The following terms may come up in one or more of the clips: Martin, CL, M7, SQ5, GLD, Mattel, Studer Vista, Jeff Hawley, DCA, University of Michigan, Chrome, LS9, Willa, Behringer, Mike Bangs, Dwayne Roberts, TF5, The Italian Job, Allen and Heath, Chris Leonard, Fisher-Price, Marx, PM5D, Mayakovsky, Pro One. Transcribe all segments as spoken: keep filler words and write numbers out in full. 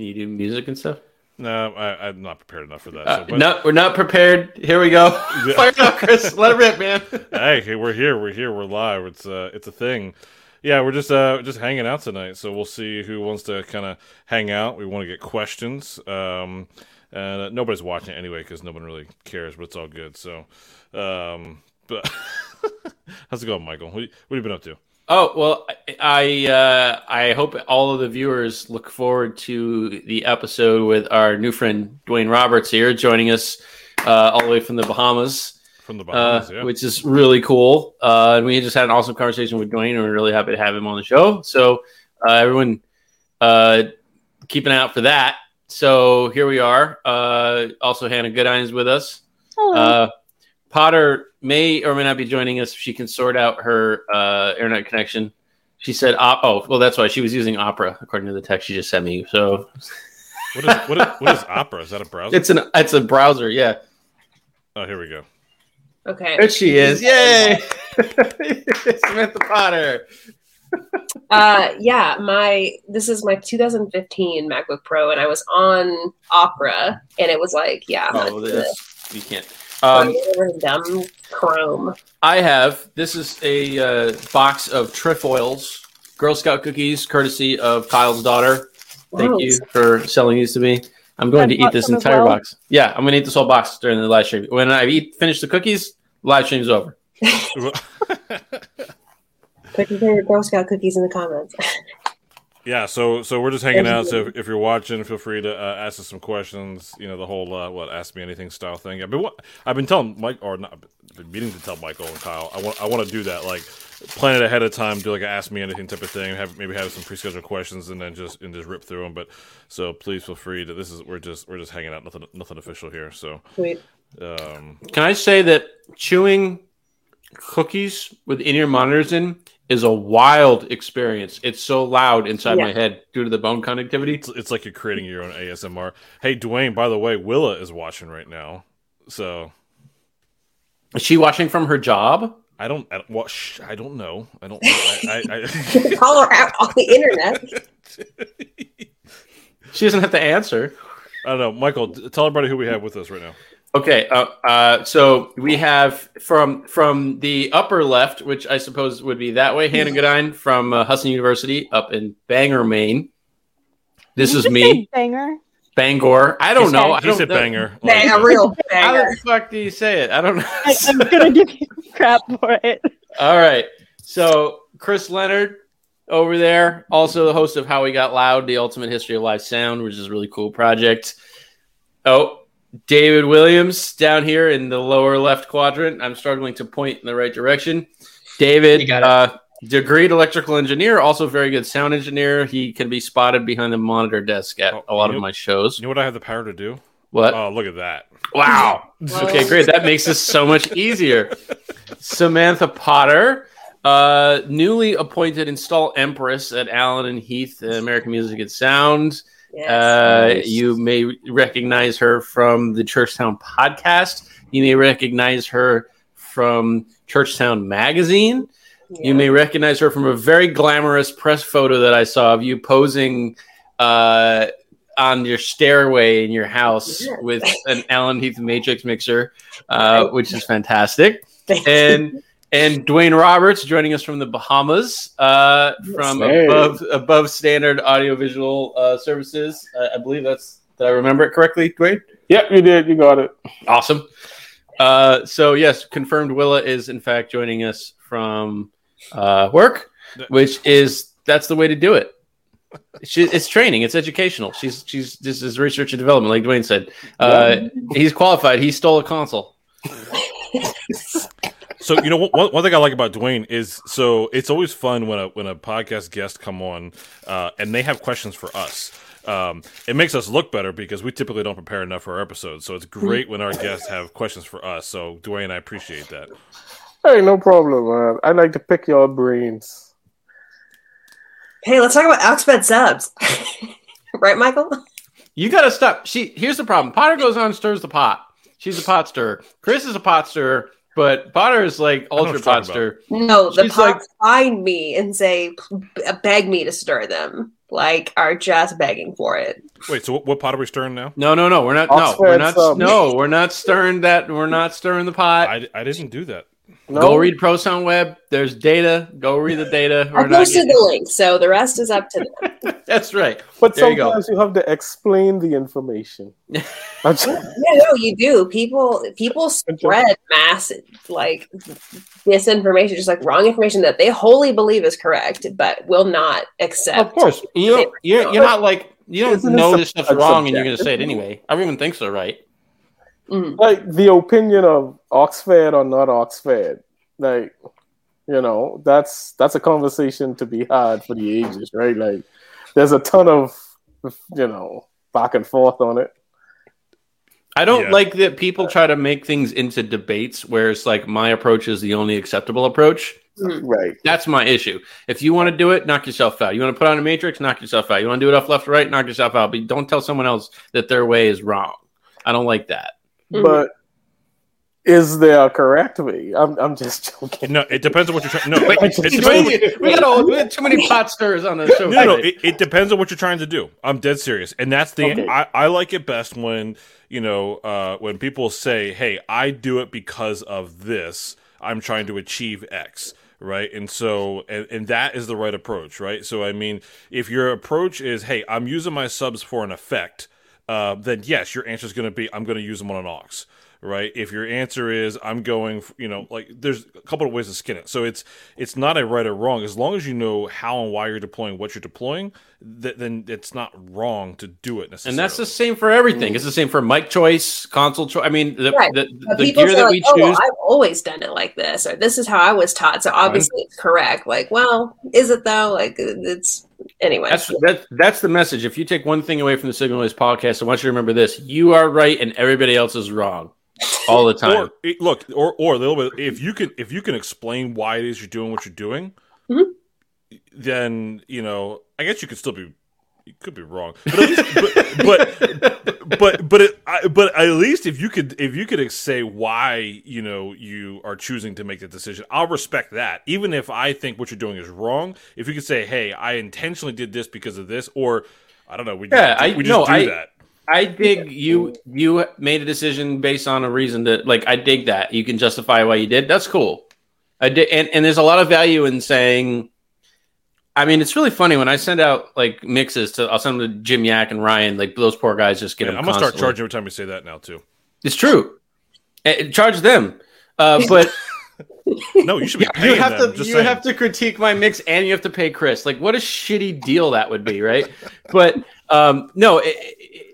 Can you do music and stuff? No, I, I'm not prepared enough for that. Uh, so, no, we're not prepared. Here we go. Fire it up, Chris. Let it rip, man. Hey, we're here. We're here. We're live. It's uh, it's a thing. Yeah, we're just uh, just hanging out tonight. So we'll see who wants to kind of hang out. We want to get questions. Um, and uh, nobody's watching it anyway because no one really cares. But it's all good. So, um, but how's it going, Michael? What, what have you been up to? Oh, well, I uh, I hope all of the viewers look forward to the episode with our new friend Dwayne Roberts here, joining us uh, all the way from the Bahamas, from the Bahamas, uh, yeah. which is really cool. Uh, and we just had an awesome conversation with Dwayne, and we're really happy to have him on the show. So uh, everyone, uh, keep an eye out for that. So here we are. Uh, also, Hannah Goodine is with us. Hello. Uh, Potter may or may not be joining us if she can sort out her uh, internet connection. She said, op- oh, well, that's why she was using Opera, according to the text she just sent me. So, what is, what is, what is Opera? Is that a browser? It's an it's a browser, yeah. Oh, here we go. Okay. There she is. Yay! Samantha Potter. uh, yeah, my this is my two thousand fifteen MacBook Pro, and I was on Opera, and it was like, yeah. Oh, this, you can't. Um, dumb Chrome. I have this is a uh, box of Trefoils, Girl Scout cookies, courtesy of Kyle's daughter. Thank nice. you for selling these to me. I'm going I've to eat this entire well. box. Yeah, I'm going to eat this whole box during the live stream. When I eat, finish the cookies, live stream's over. Put your favorite Girl Scout cookies in the comments. Yeah, so so we're just hanging out. So if, if you're watching, feel free to uh, ask us some questions. You know, the whole uh, what ask me anything style thing. I've been what, I've been telling Mike, or not, I've been meaning to tell Michael and Kyle. I want I want to do that, like plan it ahead of time, do like an ask me anything type of thing. Have maybe have some pre-scheduled questions and then just and just rip through them. But so please feel free to this is we're just we're just hanging out. Nothing nothing official here. So wait, um, can I say that chewing cookies with in-ear monitors in is a wild experience. It's so loud inside yeah. my head due to the bone connectivity. It's, it's like you're creating your own A S M R. Hey, Dwayne, by the way, Willa is watching right now. So, is she watching from her job? I don't. I don't, well, sh- I don't know. I don't. I, I, I call her out on the internet. She doesn't have to answer. I don't know, Michael. Tell everybody who we have with us right now. Okay, uh, uh, so we have from from the upper left, which I suppose would be that way, Hannah Goodine from uh, Hudson University up in Bangor, Maine. This is me. Bangor? Bangor. I don't know. He said banger. Banger, like, real banger. How the fuck do you say it? I don't know. I, I'm going to give you crap for it. All right. So Chris Leonard over there, also the host of How We Got Loud, The Ultimate History of Live Sound, which is a really cool project. Oh. David Williams down here in the lower left quadrant. I'm struggling to point in the right direction. David, uh, degreed electrical engineer, also very good sound engineer. He can be spotted behind the monitor desk at oh, a lot of know, my shows. You know what I have the power to do? What? Oh, look at that. Wow. Okay, great. That makes this so much easier. Samantha Potter, uh, newly appointed install empress at Allen and Heath, uh, American Music and Sound. Yes, uh, nice. You may recognize her from the Churchtown podcast. You may recognize her from Churchtown magazine. Yeah. You may recognize her from a very glamorous press photo that I saw of you posing uh, on your stairway in your house yeah. with an Allen Heath Matrix mixer, uh, which is fantastic. And and Dwayne Roberts joining us from the Bahamas, uh, from yes, above above standard audiovisual uh, services. Uh, I believe that's, did I remember it correctly, Dwayne? Yep, you did. You got it. Awesome. Uh, so, yes, confirmed Willa is, in fact, joining us from uh, work, which is, that's the way to do it. She, it's training. It's educational. She's, she's, this is research and development, like Dwayne said. Uh, he's qualified. He stole a console. So, you know, one, one thing I like about Dwayne is, so it's always fun when a when a podcast guest come on uh, and they have questions for us. Um, it makes us look better because we typically don't prepare enough for our episodes. So it's great when our guests have questions for us. So, Dwayne, I appreciate that. Hey, no problem, man. I like to pick your brains. Hey, let's talk about Oxfed subs. Right, Michael? You got to stop. She Here's the problem. Potter goes on and stirs the pot. She's a pot stirrer. Chris is a pot stirrer. But Potter is like ultra potster. No, the She's pots like, find me and say, beg me to stir them. like are just begging for it. Wait, so what, what pot are we stirring now? No, no, no, we're not. I'll no, we're not. Some. No, we're not stirring that. We're not stirring the pot. I, I didn't do that. No. Go read ProSound Web. There's data. Go read the data. We're I posted the link, so the rest is up to them. That's right. But there sometimes you, you have to explain the information. Yeah, no, you do. People people spread mass like misinformation, just like wrong information that they wholly believe is correct, but will not accept. Of course, you know, you're, you're not like you don't Isn't know this stuff's wrong, subject. And you're going to say it anyway. Everyone thinks they're right. Mm. Like the opinion of Oxford or not Oxford, like, you know, that's that's a conversation to be had for the ages, right? Like, there's a ton of, you know, back and forth on it. I don't yeah. like that people try to make things into debates where it's like my approach is the only acceptable approach. Right. That's my issue. If you want to do it, knock yourself out. You want to put on a matrix, knock yourself out. You want to do it off left to right, knock yourself out. But don't tell someone else that their way is wrong. I don't like that. Mm-hmm. But is there a correct way? I'm I'm just joking. No, it depends on what you're trying. No, wait, it depends. We got all, we had too many pot stirs on the show. No, no, it, it depends on what you're trying to do. I'm dead serious, and that's the okay. I, I like it best when you know uh, when people say, "Hey, I do it because of this. I'm trying to achieve X." Right. And so, and, and that is the right approach. Right. So, I mean, if your approach is, "Hey, I'm using my subs for an effect." Uh, then yes, your answer is going to be, I'm going to use them on an aux, right? If your answer is, I'm going, you know, like there's a couple of ways to skin it. So it's it's not a right or wrong. As long as you know how and why you're deploying what you're deploying, th- then it's not wrong to do it necessarily. And that's the same for everything. It's the same for mic choice, console choice. I mean, the, right. the, the, the gear that like, we oh, choose. Well, I've always done it like this, or this is how I was taught. So obviously right. it's correct. Like, well, is it though? Like it's... Anyway, that's, that's that's the message. If you take one thing away from the Signal Noise podcast, I want you to remember this: you are right, and everybody else is wrong all the time. Or, it, look, or or a little bit. If you can, if you can explain why it is you're doing what you're doing, mm-hmm. then you know. I guess you could still be, you could be wrong, but at least, but, but but but it, I, but at least if you could if you could say why you know you are choosing to make the decision, I'll respect that. Even if I think what you're doing is wrong, if you could say, "Hey, I intentionally did this because of this," or I don't know, we yeah, just, I, we just no, do I, that. I dig you. You made a decision based on a reason that, like, I dig that. You can justify why you did. That's cool. I dig, and, and there's a lot of value in saying. I mean, it's really funny when I send out like mixes to, I'll send them to Jim Yak and Ryan. Like those poor guys just get Man, them. I'm gonna constantly. Start charging every time we say that now too. It's true. And charge them, uh, but no, you should be. Paying you have them, to. Just you saying. Have to critique my mix, and you have to pay Chris. Like, what a shitty deal that would be, right? But um, no, it, it,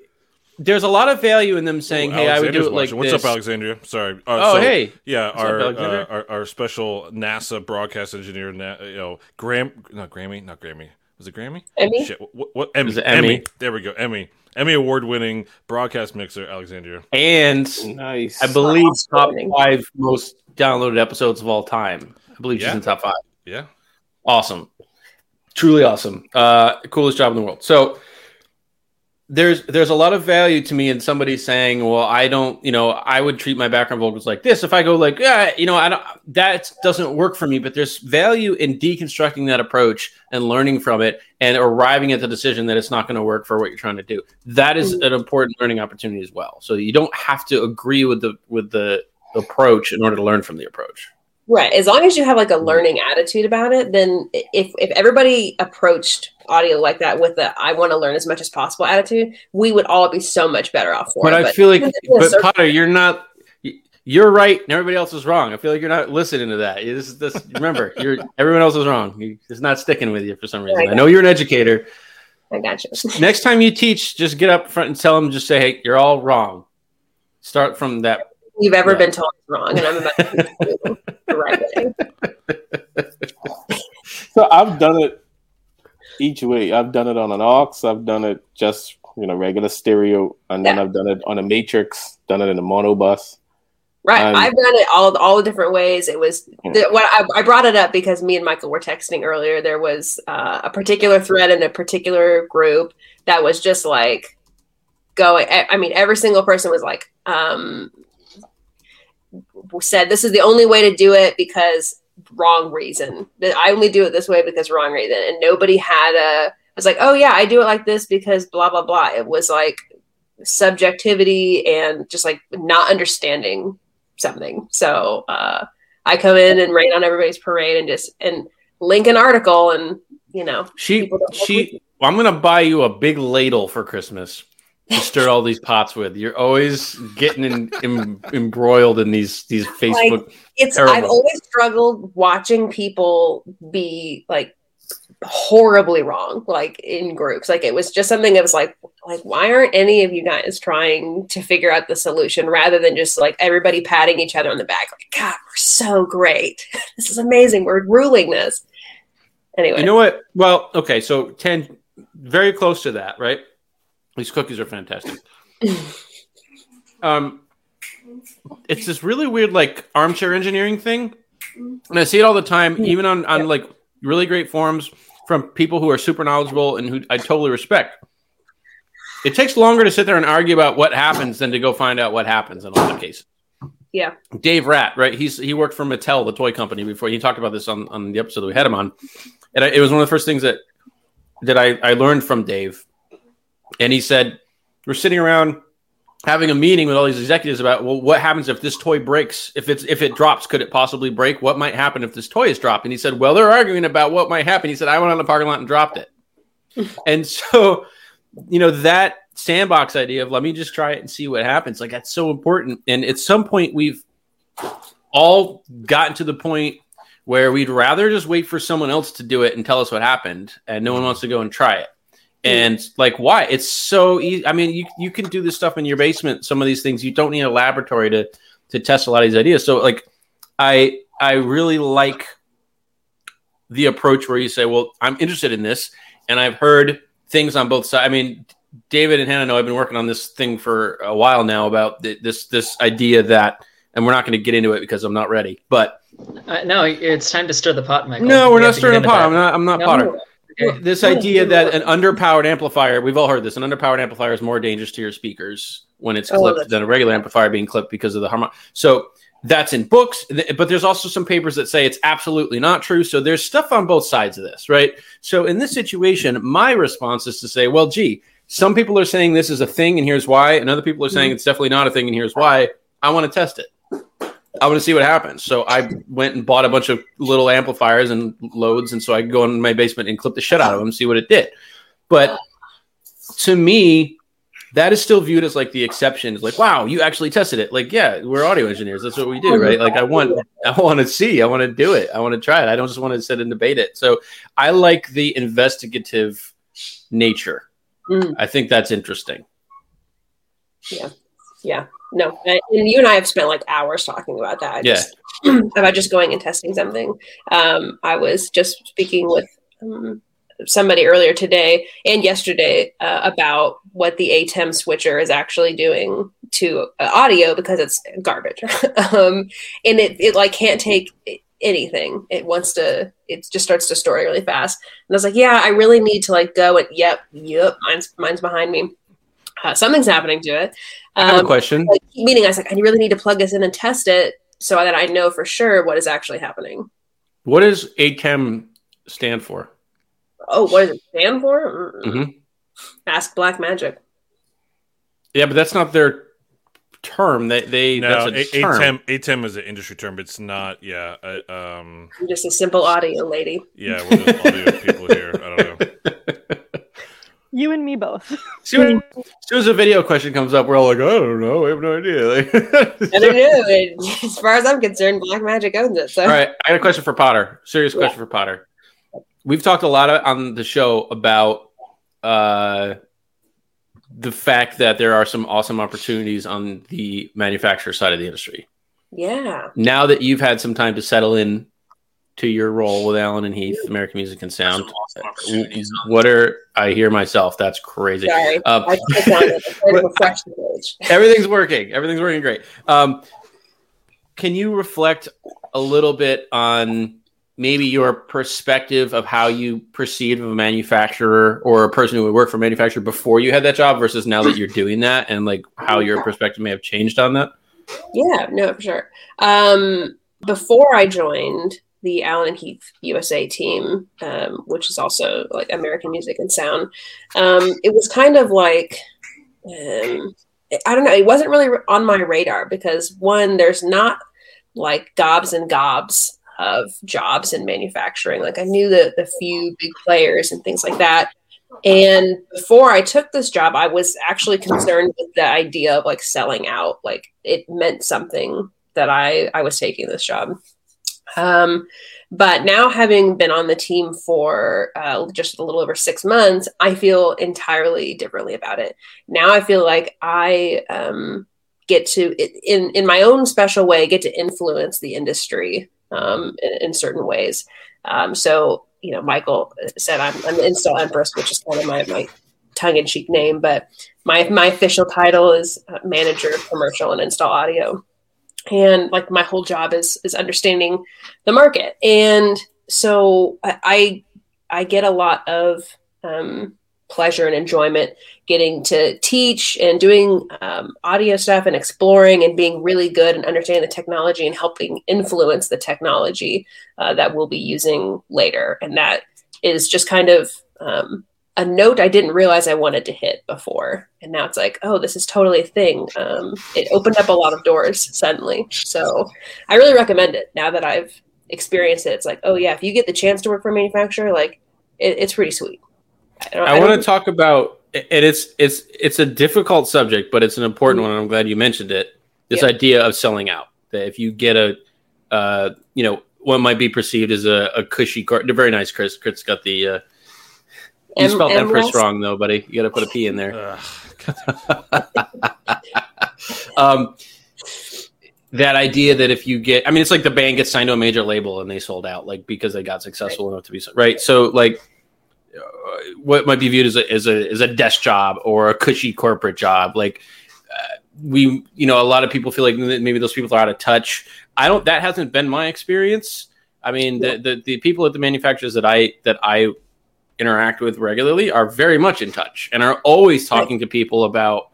there's a lot of value in them saying, Ooh, "Hey, I would do it like What's this." What's up, Alexandria? Sorry. Uh, oh, so, hey. Yeah, our, up, uh, our our special NASA broadcast engineer, you know, Graham, not Grammy, not Grammy. Was it Grammy? Emmy. Shit. What? What? Emmy. Emmy. Emmy. There we go. Emmy. Emmy award-winning broadcast mixer, Alexandria. And nice. I believe top five most downloaded episodes of all time. I believe yeah. she's in top five. Yeah. Awesome. Truly awesome. Uh, coolest job in the world. So. There's there's a lot of value to me in somebody saying, well, I don't, you know, I would treat my background vocals like this. If I go like, yeah, you know, I don't, that doesn't work for me. But there's value in deconstructing that approach and learning from it and arriving at the decision that it's not going to work for what you're trying to do. That is an important learning opportunity as well. So you don't have to agree with the with the approach in order to learn from the approach. Right. As long as you have like a learning attitude about it, then if, if everybody approached audio like that with the I want to learn as much as possible attitude, we would all be so much better off for but it. I but I feel like, but so Potter, you're not, you're right and everybody else is wrong. I feel like you're not listening to that. This is this. Remember, you're everyone else is wrong. It's not sticking with you for some reason. I, I know you're an educator. I got you. Next time you teach, just get up front and tell them, just say, hey, you're all wrong. Start from that. You've ever yeah. been told wrong, and I'm about to the right way. So I've done it each way. I've done it on an aux. I've done it just you know regular stereo, and yeah. then I've done it on a matrix. Done it in a mono bus. Right, um, I've done it all all different ways. It was the, what I, I brought it up because me and Michael were texting earlier. There was uh, a particular thread in a particular group that was just like going. I mean, every single person was like. Um, said this is the only way to do it because wrong reason. I only do it this way because wrong reason. And nobody had a was like, oh yeah, I do it like this because blah, blah, blah. It was like subjectivity and just like not understanding something. So uh, I come in and rain on everybody's parade and just, and link an article and, you know. She, she, well, I'm going to buy you a big ladle for Christmas to stir all these pots with. You're always getting in, em, embroiled in these these Facebook. Like, it's terrible. I've always struggled watching people be like horribly wrong, like in groups. Like it was just something that was like, like why aren't any of you guys trying to figure out the solution rather than just like everybody patting each other on the back? Like, God, we're so great. This is amazing. We're ruling this. Anyway, you know what? Well, okay, so ten, very close to that, right? These cookies are fantastic. Um, it's this really weird, like, armchair engineering thing. And I see it all the time, even on, on like, really great forums from people who are super knowledgeable and who I totally respect. It takes longer to sit there and argue about what happens than to go find out what happens in a lot of cases. Yeah. Dave Ratt, right? He's He worked for Mattel, the toy company, before. He talked about this on, on the episode that we had him on. And I, it was one of the first things that, that I, I learned from Dave. And he said, we're sitting around having a meeting with all these executives about, well, what happens if this toy breaks? If it's if it drops, could it possibly break? What might happen if this toy is dropped? And he said, well, they're arguing about what might happen. He said, I went out in the parking lot and dropped it. And so, you know, that sandbox idea of let me just try it and see what happens. Like, that's so important. And at some point, we've all gotten to the point where we'd rather just wait for someone else to do it and tell us what happened. And no one wants to go and try it. And like, why? It's so easy. I mean, you you can do this stuff in your basement. Some of these things, you don't need a laboratory to to test a lot of these ideas. So like, I I really like the approach where you say, well, I'm interested in this, and I've heard things on both sides. I mean, David and Hannah know I've been working on this thing for a while now about th- this this idea that, and we're not going to get into it because I'm not ready. But uh, no, it's time to stir the pot, Michael. No, we're we not stirring the pot. I'm not. I'm not no, Potter. This idea that an underpowered amplifier, we've all heard this, an underpowered amplifier is more dangerous to your speakers when it's clipped oh, than a regular amplifier being clipped because of the harmonic. So that's in books, but there's also some papers that say it's absolutely not true. So there's stuff on both sides of this, right? So in this situation, my response is to say, well, gee, some people are saying this is a thing and here's why, and other people are saying mm-hmm. it's definitely not a thing and here's why. I want to test it. I want to see what happens. So I went and bought a bunch of little amplifiers and loads. And so I go in my basement and clip the shit out of them and see what it did. But to me, that is still viewed as like the exception. It's like, wow, you actually tested it. Like, yeah, we're audio engineers. That's what we do, right? Like I want, I want to see, I want to do it. I want to try it. I don't just want to sit and debate it. So I like the investigative nature. Mm. I think that's interesting. Yeah. Yeah. No, and you and I have spent like hours talking about that. Yeah. Just, about just going and testing something. Um, I was just speaking with um, somebody earlier today and yesterday uh, about what the A T E M switcher is actually doing to uh, audio because it's garbage. um, and it, it like can't take anything. It wants to, it just starts to store it really fast. And I was like, yeah, I really need to like go and yep, yep, mine's, mine's behind me. Uh, something's happening to it. Um, I have a question. Like, meaning, I was like, I really need to plug this in and test it so that I know for sure what is actually happening. What does A T E M stand for? Oh, what does it stand for? Mm-hmm. Ask Black Magic. Yeah, but that's not their term. They, they no, that's a, a- term. A T E M, A T E M is an industry term, but it's not, yeah. I, um, I'm just a simple audio lady. Yeah, we're just audio people here. I don't know. You and me both. As soon as a video question comes up, we're all like, I don't know. I have no idea. Like, I don't know. As far as I'm concerned, Black Magic owns it. So. All right. I got a question for Potter. Serious question yeah. for Potter. We've talked a lot on the show about uh, the fact that there are some awesome opportunities on the manufacturer side of the industry. Yeah. Now that you've had some time to settle in to your role with Allen and Heath, American Music and Sound. Awesome what are I hear myself? That's crazy. Sorry, um, I I everything's working. Everything's working great. Um, can you reflect a little bit on maybe your perspective of how you perceive a manufacturer or a person who would work for a manufacturer before you had that job versus now that you're doing that, and like how your perspective may have changed on that? Yeah, no, for sure. Um, before I joined. the Allen and Heath U S A team, um, which is also like American Music and Sound. Um, it was kind of like, um, I don't know, it wasn't really on my radar because one, there's not like gobs and gobs of jobs in manufacturing. Like I knew the, the few big players and things like that. And before I took this job, I was actually concerned with the idea of like selling out. Like it meant something that I, I was taking this job. Um, but now having been on the team for uh, just a little over six months, I feel entirely differently about it. Now I feel like I um, get to, in, in my own special way, get to influence the industry um, in, in certain ways. Um, so, you know, Michael said I'm, I'm the Install Empress, which is kind of my, my tongue-in-cheek name, but my, my official title is Manager of Commercial and Install Audio. And like my whole job is is understanding the market. And so I I get a lot of um, pleasure and enjoyment getting to teach and doing um, audio stuff and exploring and being really good and understanding the technology and helping influence the technology uh, that we'll be using later. And that is just kind of um, a note I didn't realize I wanted to hit before. And now it's like, oh, this is totally a thing. Um, it opened up a lot of doors suddenly. So I really recommend it. Now that I've experienced it, it's like, oh yeah, if you get the chance to work for a manufacturer, like it, it's pretty sweet. I, don't, I, I want to talk about it. It's, it's, it's a difficult subject, but it's an important mm-hmm. one. And I'm glad you mentioned it. This yeah. idea of selling out, that if you get a, uh, you know, what might be perceived as a, a cushy car, very nice. Chris, Chris got the, uh, You M- spelled M- Empress wrong, though, buddy. You got to put a P in there. um, that idea that if you get, I mean, it's like the band gets signed to a major label and they sold out, like because they got successful right. enough to be right. So, like, uh, what might be viewed as a as a as a desk job or a cushy corporate job, like uh, we, you know, a lot of people feel like maybe those people are out of touch. I don't. That hasn't been my experience. I mean, yeah. the, the the people at the manufacturers that I that I. interact with regularly are very much in touch and are always talking right. to people about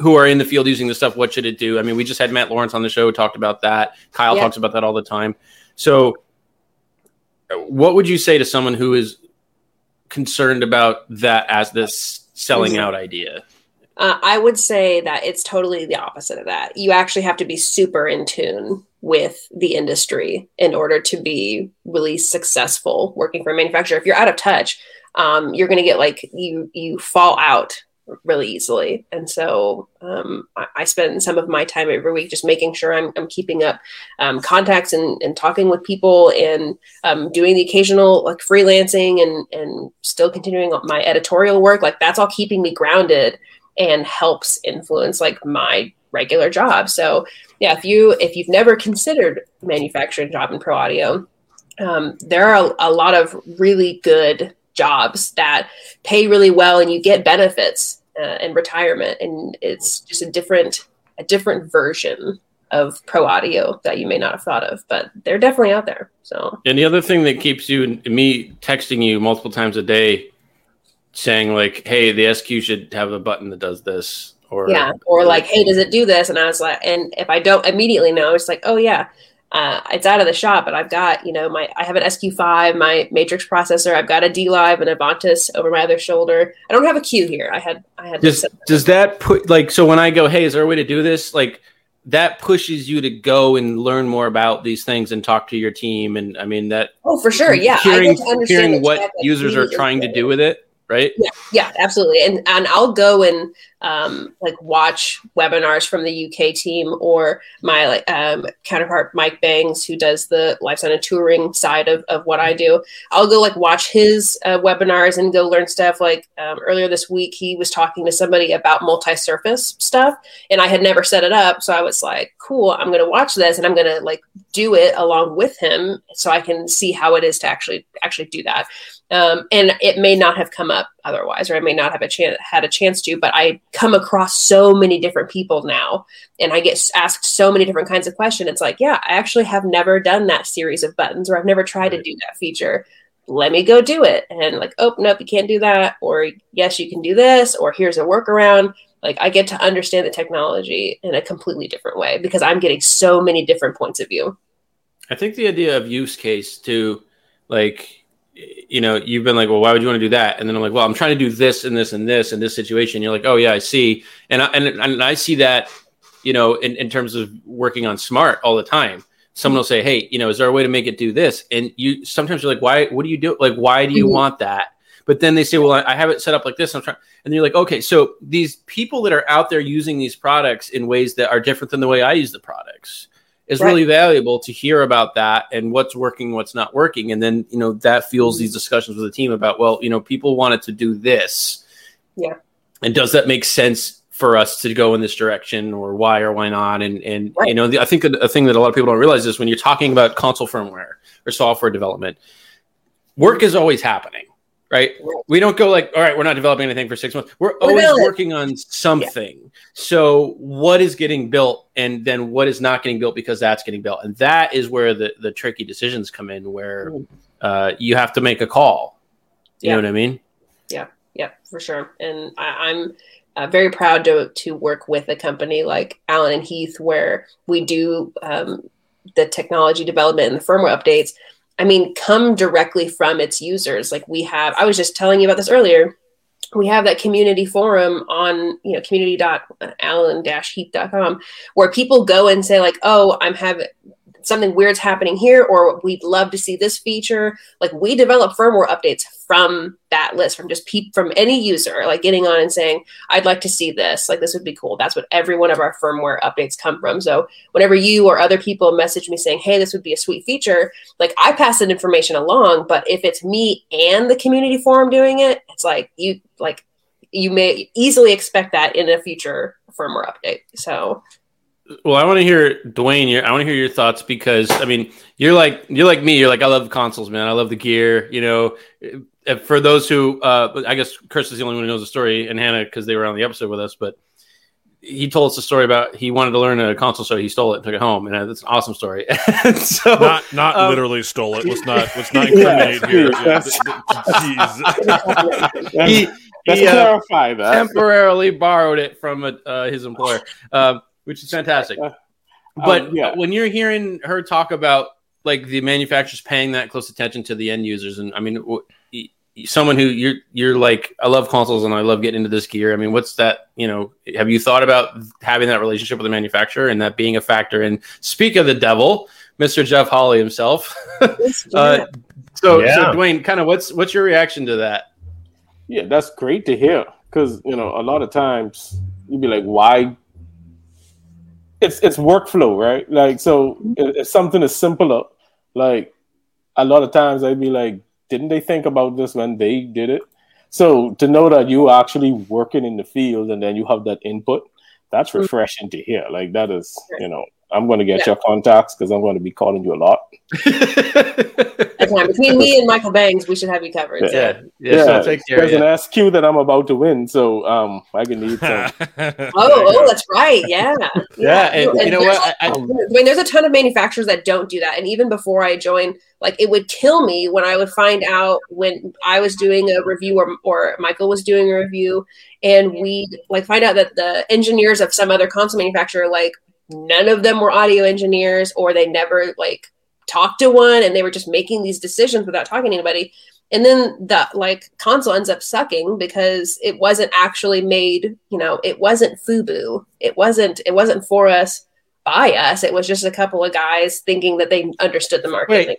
who are in the field using the stuff. What should it do? I mean, we just had Matt Lawrence on the show, talked about that. Kyle yeah. talks about that all the time. So what would you say to someone who is concerned about that as this selling out idea? Uh, I would say that it's totally the opposite of that. You actually have to be super in tune with the industry in order to be really successful working for a manufacturer. If you're out of touch, um, you're going to get like you, you fall out really easily. And so um, I, I spend some of my time every week just making sure I'm, I'm keeping up um, contacts and, and talking with people and um, doing the occasional like freelancing and, and still continuing my editorial work. Like that's all keeping me grounded and helps influence like my regular job. So yeah, if you if you've never considered manufacturing job in pro audio, um, there are a, a lot of really good jobs that pay really well, and you get benefits uh, and retirement, and it's just a different a different version of pro audio that you may not have thought of, but they're definitely out there. So and the other thing that keeps you and me texting you multiple times a day, saying like, "Hey, the S Q should have a button that does this." Or, yeah, or like, hey, does it do this? And I was like, and if I don't immediately know, it's like, oh yeah, uh, it's out of the shop, but I've got, you know, my I have an S Q five, my Matrix processor, I've got a DLive and Avantis over my other shoulder. I don't have a Q here. I had, I had. Does, does that put like so when I go, hey, is there a way to do this? Like that pushes you to go and learn more about these things and talk to your team. And I mean that. Oh, for sure, yeah. Hearing, hearing what users are trying to do with it. Right? Yeah, yeah, absolutely. And and I'll go and um, like watch webinars from the U K team or my like um, counterpart Mike Bangs, who does the live sound and touring side of, of what I do. I'll go like watch his uh, webinars and go learn stuff. Like um, earlier this week, he was talking to somebody about multi-surface stuff, and I had never set it up, so I was like, cool, I'm gonna watch this and I'm gonna like do it along with him, so I can see how it is to actually actually do that. Um, and it may not have come up otherwise, or I may not have a chance, had a chance to, but I come across so many different people now and I get asked so many different kinds of questions. It's like, yeah, I actually have never done that series of buttons, or I've never tried right. to do that feature. Let me go do it. And like, oh, nope, you can't do that. Or yes, you can do this, or here's a workaround. Like I get to understand the technology in a completely different way because I'm getting so many different points of view. I think the idea of use case too, like, you know, you've been like, well, why would you want to do that? And then I'm like, well, I'm trying to do this and this and this in this situation. You're like, oh yeah, I see. And I, and, and I see that, you know, in, in terms of working on smart all the time. Someone will say, hey, you know, is there a way to make it do this? And you sometimes you're like, why, what do you do? Like, why do you mm-hmm. want that? But then they say, well, I, I have it set up like this. I'm trying. And you're like, okay, so these people that are out there using these products in ways that are different than the way I use the products is right. really valuable to hear about that and what's working, what's not working. And then, you know, that fuels mm-hmm. these discussions with the team about, well, you know, people wanted to do this. Yeah. And does that make sense for us to go in this direction, or why or why not? And, and right. you know, the, I think a thing that a lot of people don't realize is when you're talking about console firmware or software development, work is always happening, right? right. We don't go like, all right, we're not developing anything for six months. We're, we're always building. working on something. Yeah. So what is getting built, and then what is not getting built because that's getting built. And that is where the, the tricky decisions come in, where mm. uh, you have to make a call. You yeah. know what I mean? Yeah. Yeah, for sure. And I, I'm, Uh, very proud to to work with a company like Allen and Heath, where we do um, the technology development and the firmware updates. I mean, come directly from its users. Like we have, I was just telling you about this earlier. We have that community forum on, you know, community dot allen dash heath dot com, where people go and say like, oh, I'm having something weird's happening here, or we'd love to see this feature. Like we develop firmware updates from that list, from just people, from any user, like getting on and saying, I'd like to see this, like, this would be cool. That's what every one of our firmware updates come from. So whenever you or other people message me saying, hey, this would be a sweet feature, like I pass that information along, but if it's me and the community forum doing it, it's like, you, like you may easily expect that in a future firmware update. So. Well, I want to hear Dwayne. Your, I want to hear your thoughts, because I mean, you're like you're like me. You're like, I love consoles, man. I love the gear. You know, for those who, uh, I guess Chris is the only one who knows the story, and Hannah, because they were on the episode with us. But he told us a story about he wanted to learn a console, so he stole it and took it home, and that's an awesome story. so, not not um, literally stole it. Let's not let's not incriminate yeah, here. That's, Jeez. That's, he, that's he clarify uh, that. Temporarily borrowed it from a, uh, his employer. Uh, Which is fantastic. Uh, but um, yeah. when you're hearing her talk about like the manufacturers paying that close attention to the end users, and I mean, w- someone who you're you're like, I love consoles and I love getting into this gear. I mean, what's that? You know, have you thought about having that relationship with the manufacturer and that being a factor? And speak of the devil, Mister Jeff Hawley himself. uh, so, yeah. so Dwayne, kind of what's what's your reaction to that? Yeah, that's great to hear, because you know a lot of times you'd be like, why? It's it's workflow, right? Like, so if something is simpler, like a lot of times I'd be like, didn't they think about this when they did it? So to know that you're actually working in the field and then you have that input, that's refreshing to hear. Like that is, you know, I'm going to get yeah. your contacts, because I'm going to be calling you a lot. Okay, between me and Michael Bangs, we should have you covered. So. Yeah, yeah. yeah. So take care, there's yeah. an S Q that I'm about to win, so um, I can need some. oh, oh, that's right. Yeah, yeah. yeah. And, and you know what? I, I, I mean, there's a ton of manufacturers that don't do that, and even before I joined, like it would kill me when I would find out when I was doing a review or or Michael was doing a review, and we like find out that the engineers of some other console manufacturer like. None of them were audio engineers, or they never like talked to one, and they were just making these decisions without talking to anybody. And then the like console ends up sucking because it wasn't actually made, you know, it wasn't FUBU. It wasn't, it wasn't for us by us. It was just a couple of guys thinking that they understood the market. Wait.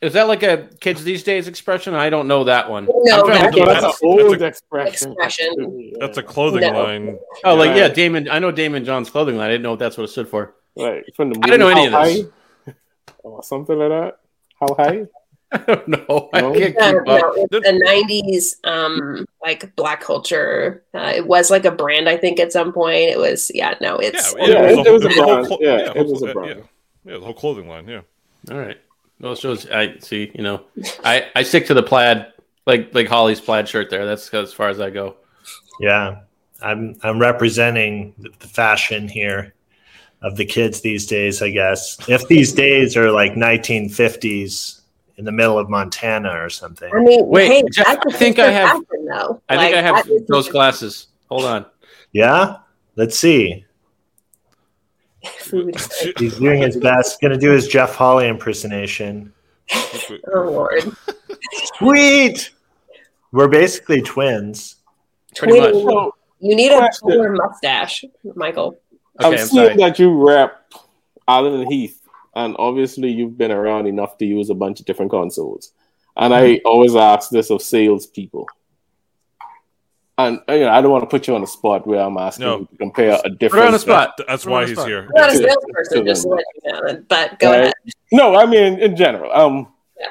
Is that like a kids these days expression? I don't know that one. No, that's, that's, that's an old that's a, expression. expression. That's a clothing no. line. Oh, like, yeah, Damon. I know Damon John's clothing line. I didn't know if that's what it stood for. Right. From the movie, I didn't know any How of this. High? Or something like that. How high? I don't know. I no. can't keep no, up. No, the nineties, um, like, black culture. Uh, it was like a brand, I think, at some point. It was, yeah, no, it's... Yeah, yeah, it, it was a brand. Yeah, it was a brand. Yeah, the whole clothing line, yeah. All right. Well, it shows. I see. You know, I, I stick to the plaid, like like Holly's plaid shirt. There, that's as far as I go. Yeah, I'm I'm representing the fashion here of the kids these days. I guess if these days are like nineteen fifties in the middle of Montana or something. I mean, wait, hey, Jeff, I think I have. Fashion, though. I like, think I have those glasses. Hold on. Yeah, let's see. food. He's doing his best. Going to do his Jeff Hawley impersonation. Oh, Lord. Sweet! We're basically twins. Pretty much. You, you need a fuller mustache, Michael. Okay, I'm, I'm seeing that you rep Allen and Heath, and obviously you've been around enough to use a bunch of different consoles. And I always ask this of salespeople. And you know, I don't want to put you on the spot where I'm asking no. you to compare a different... We're on the spot. That's We're why he's spot. here. I'm not a salesperson, just let you know, but go right. ahead. No, I mean, in general. Um, yeah.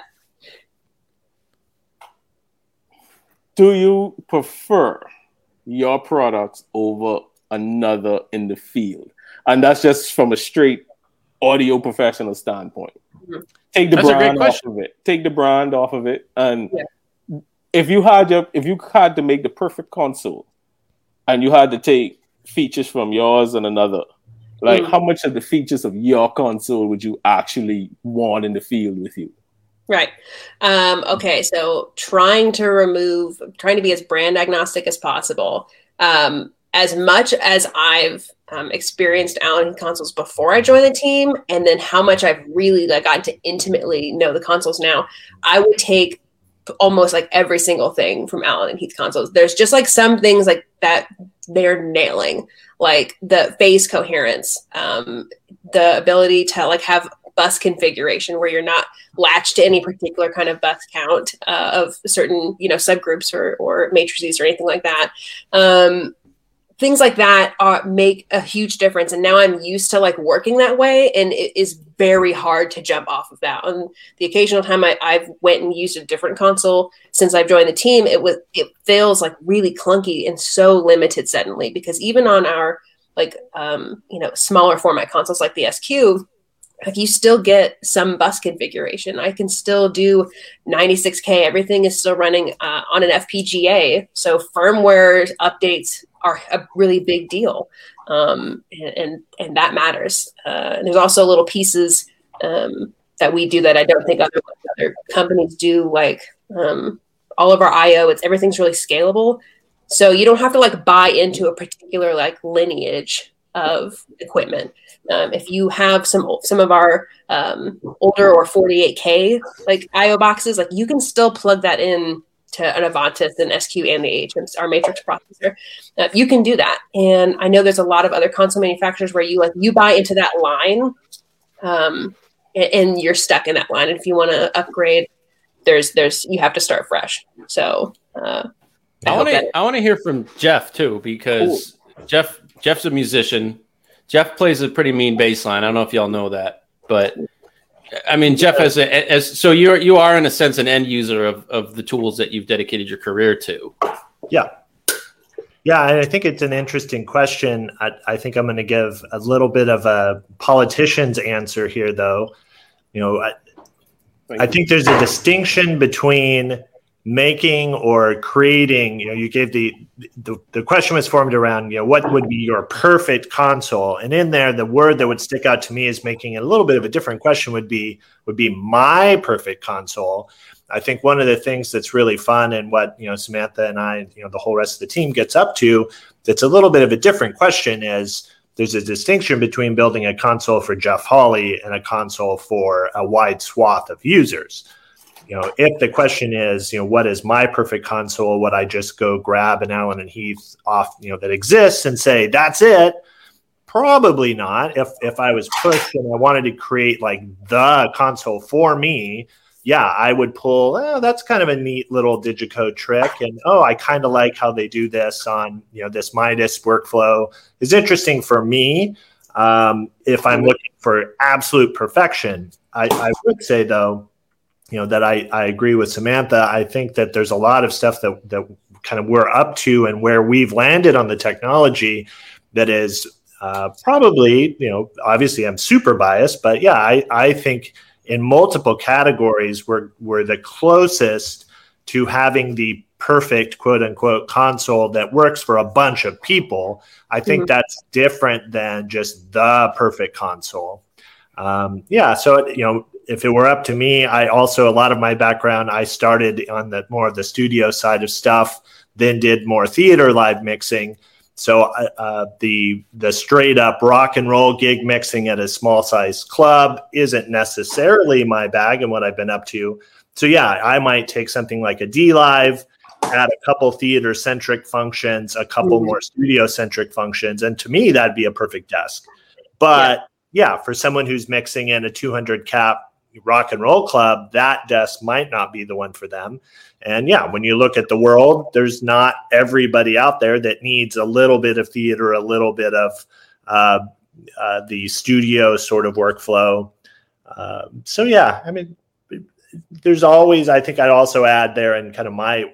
Do you prefer your products over another in the field? And that's just from a straight audio professional standpoint. Mm-hmm. Take the that's brand off of it. Take the brand off of it. And... Yeah. If you had your, if you had to make the perfect console, and you had to take features from yours and another, like mm. how much of the features of your console would you actually want in the field with you? Right. Um, okay. So trying to remove, trying to be as brand agnostic as possible. Um, as much as I've um, experienced Allen consoles before I joined the team, and then how much I've really like gotten to intimately know the consoles now, I would take almost like every single thing from Allen and Heath consoles. There's just like some things like that they're nailing, like the phase coherence, um, the ability to like have bus configuration where you're not latched to any particular kind of bus count uh, of certain, you know, subgroups or, or matrices or anything like that. Um, things like that are, make a huge difference. And now I'm used to like working that way. And it is very hard to jump off of that. On the occasional time I, I've went and used a different console since I've joined the team, it was, it feels like really clunky and so limited suddenly, because even on our like, um, you know, smaller format consoles like the S Q, like you still get some bus configuration. I can still do ninety-six K. Everything is still running uh, on an F P G A. So firmware updates are a really big deal, um, and, and and that matters. Uh, and there's also little pieces um, that we do that I don't think other, other companies do, like um, all of our I O. It's everything's really scalable, so you don't have to like buy into a particular like lineage of equipment. Um, if you have some some of our um, older or forty-eight K like I O boxes, like you can still plug that in to an Avantis and S Q and the A T E M, our Matrix processor. Uh, you can do that. And I know there's a lot of other console manufacturers where you like you buy into that line um, and, and you're stuck in that line. And if you want to upgrade, there's there's you have to start fresh. So uh, I want to I want to hear from Jeff too, because Ooh. Jeff Jeff's a musician. Jeff plays a pretty mean bass line. I don't know if y'all know that, but I mean, Jeff, as a, as so you're you are in a sense an end user of, of the tools that you've dedicated your career to. Yeah, yeah, and I think it's an interesting question. I, I think I'm going to give a little bit of a politician's answer here, though. You know, I, I think there's a distinction between making or creating. You know, you gave the, the the question was formed around, you know, what would be your perfect console, and in there the word that would stick out to me is making it a little bit of a different question would be would be my perfect console. I think one of the things that's really fun and what, you know, Samantha and I, you know, the whole rest of the team gets up to, that's a little bit of a different question, is there's a distinction between building a console for Jeff Hawley and a console for a wide swath of users. You know, if the question is, you know, what is my perfect console? Would I just go grab an Allen and Heath off, you know, that exists and say, that's it? Probably not. If if I was pushed and I wanted to create like the console for me, yeah, I would pull, oh, that's kind of a neat little DigiCo trick. And, oh, I kind of like how they do this on, you know, this Midas workflow is interesting for me. Um, if I'm looking for absolute perfection, I, I would say, though, you know, that I, I agree with Samantha. I think that there's a lot of stuff that, that kind of we're up to and where we've landed on the technology that is uh, probably, you know, obviously I'm super biased, but yeah, I, I think in multiple categories we're, we're the closest to having the perfect quote unquote console that works for a bunch of people. I think mm-hmm. that's different than just the perfect console. Um, yeah, so, you know, if it were up to me, I also, a lot of my background, I started on the more of the studio side of stuff, then did more theater live mixing. So uh, the the straight up rock and roll gig mixing at a small size club isn't necessarily my bag and what I've been up to. So yeah, I might take something like a DLive, add a couple theater centric functions, a couple mm-hmm. more studio centric functions, and to me that'd be a perfect desk. But yeah. yeah, for someone who's mixing in a two hundred cap rock and roll club, that desk might not be the one for them. And yeah, when you look at the world, there's not everybody out there that needs a little bit of theater, a little bit of uh, uh, the studio sort of workflow. Uh, so yeah, I mean, there's always, I think I'd also add there, and kind of my,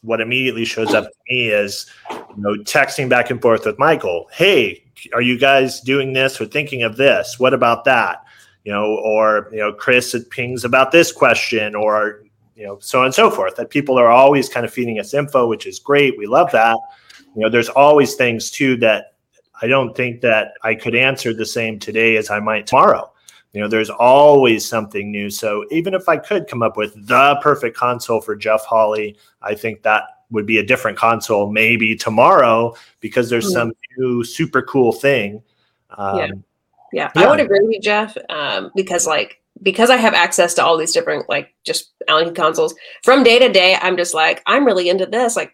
what immediately shows up to me is, you know, texting back and forth with Michael. Hey, are you guys doing this or thinking of this? What about that? You know, or, you know, Chris pings about this question, or, you know, so on and so forth, that people are always kind of feeding us info, which is great. We love that. You know, there's always things too that I don't think that I could answer the same today as I might tomorrow. You know, there's always something new. So even if I could come up with the perfect console for Jeff Hawley, I think that would be a different console maybe tomorrow, because there's mm-hmm. some new super cool thing. Um, yeah. Yeah, yeah, I would agree with you, Jeff, um, because like because I have access to all these different, like, just Allen consoles from day to day. I'm just like, I'm really into this. Like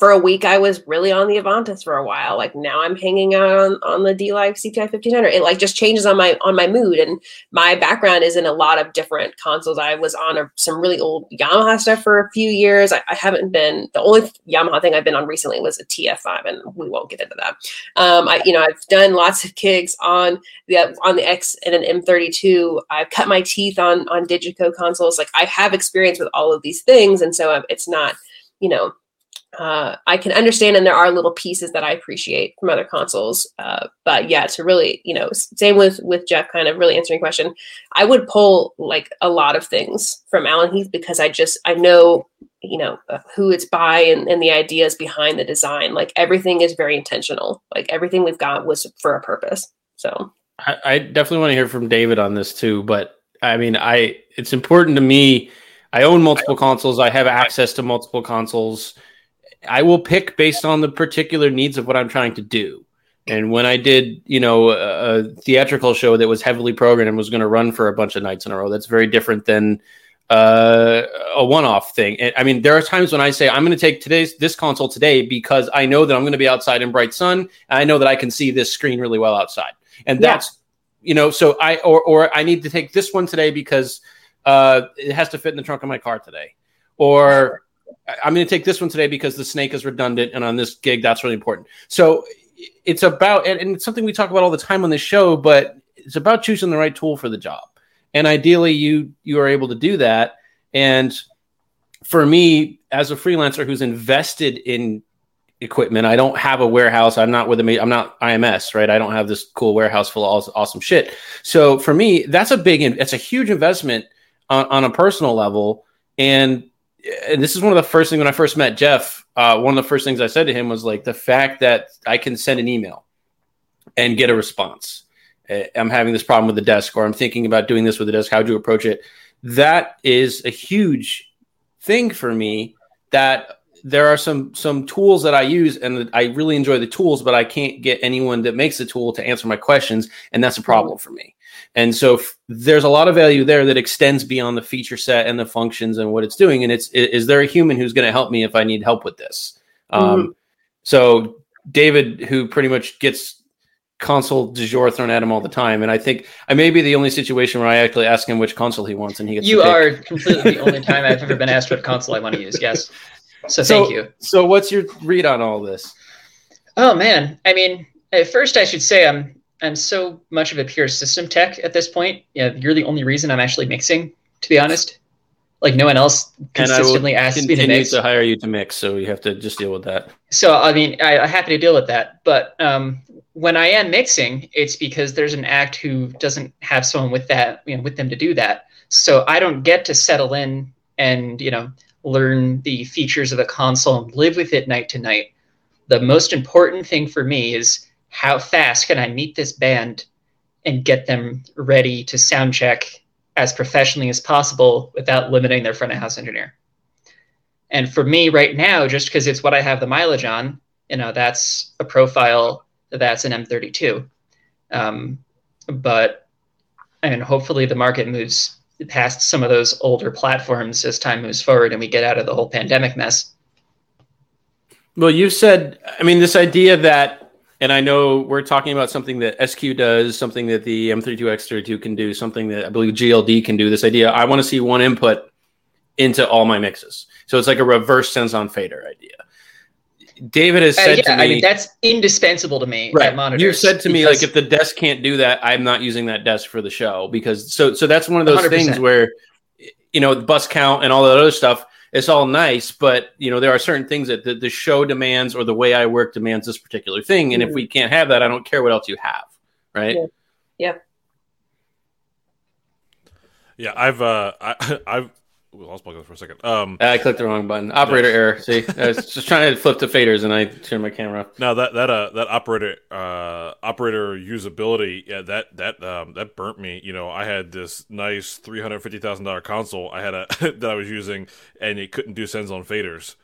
for a week, I was really on the Avantis for a while. Like now I'm hanging out on, on the DLive C T I fifteen hundred. It like just changes on my on my mood. And my background is in a lot of different consoles. I was on a, some really old Yamaha stuff for a few years. I, I haven't been, the only Yamaha thing I've been on recently was a T F five, and we won't get into that. Um, I, you know, I've done lots of gigs on the, on the X and an M thirty-two. I've cut my teeth on, on DigiCo consoles. Like I have experience with all of these things. And so it's not, you know, Uh, I can understand, and there are little pieces that I appreciate from other consoles. Uh, but yeah, to really, you know, same with, with Jeff, kind of really answering your question, I would pull like a lot of things from Allen Heath, because I just, I know, you know, who it's by and, and the ideas behind the design. Like everything is very intentional. Like everything we've got was for a purpose. So I, I definitely want to hear from David on this too. But I mean, I, it's important to me. I own multiple consoles. I have access to multiple consoles. I will pick based on the particular needs of what I'm trying to do. And when I did, you know, a, a theatrical show that was heavily programmed and was going to run for a bunch of nights in a row, that's very different than uh, a one-off thing. And, I mean, there are times when I say I'm going to take today's this console today because I know that I'm going to be outside in bright sun. And I know that I can see this screen really well outside. And yeah. that's, you know, so I, or, or I need to take this one today because uh, it has to fit in the trunk of my car today. Or I'm going to take this one today because the snake is redundant. And on this gig, that's really important. So it's about, and it's something we talk about all the time on this show, but it's about choosing the right tool for the job. And ideally you, you are able to do that. And for me as a freelancer who's invested in equipment, I don't have a warehouse. I'm not with a, I'm not I M S, right? I don't have this cool warehouse full of awesome shit. So for me, that's a big, that's a huge investment on, on a personal level. And And this is one of the first things when I first met Jeff, uh, one of the first things I said to him was like the fact that I can send an email and get a response. I'm having this problem with the desk, or I'm thinking about doing this with the desk. How do you approach it? That is a huge thing for me, that there are some, some tools that I use, and I really enjoy the tools, but I can't get anyone that makes the tool to answer my questions. And that's a problem for me. And so f- there's a lot of value there that extends beyond the feature set and the functions and what it's doing. And it's, is, is there a human who's going to help me if I need help with this? Um, mm-hmm. So David, who pretty much gets console du jour thrown at him all the time. And I think I may be the only situation where I actually ask him which console he wants, and he gets. You are completely the only time I've ever been asked what console I want to use. Yes. So, so thank you. So what's your read on all this? Oh man. I mean, at first I should say I'm, I'm so much of a pure system tech at this point. Yeah, you're the only reason I'm actually mixing, to be honest. Like no one else consistently asks me to mix. And I will continue to hire you to mix, so you have to just deal with that. So, I mean, I, I'm happy to deal with that. But um, when I am mixing, it's because there's an act who doesn't have someone with that, you know, with them to do that. So I don't get to settle in and, you know, learn the features of a console and live with it night to night. The most important thing for me is, how fast can I meet this band and get them ready to sound check as professionally as possible without limiting their front of house engineer? And for me right now, just because it's what I have the mileage on, you know, that's a profile that's an M thirty-two. Um, but I mean, hopefully the market moves past some of those older platforms as time moves forward and we get out of the whole pandemic mess. Well, you said, I mean, this idea that, and I know we're talking about something that S Q does, something that the M thirty-two X thirty-two can do, something that I believe G L D can do, this idea, I want to see one input into all my mixes. So it's like a reverse sense-on fader idea. David has said uh, yeah, to me... I mean, that's indispensable to me right. at monitors. You said to me, like, if the desk can't do that, I'm not using that desk for the show. Because so so that's one of those one hundred percent things where, you know, the bus count and all that other stuff, it's all nice. But, you know, there are certain things that the, the show demands or the way I work demands this particular thing. And mm-hmm. if we can't have that, I don't care what else you have. Right? Yep. Yeah. yeah, I've... Uh, I, I've I'll just go for a second. Um, I clicked the wrong button. Operator yeah. error. See, I was just trying to flip to faders, and I turned my camera off. No, that that uh, that operator uh, operator usability, yeah, that that um, that burnt me. You know, I had this nice three hundred fifty thousand dollar console I had a, that I was using, and it couldn't do sends on faders.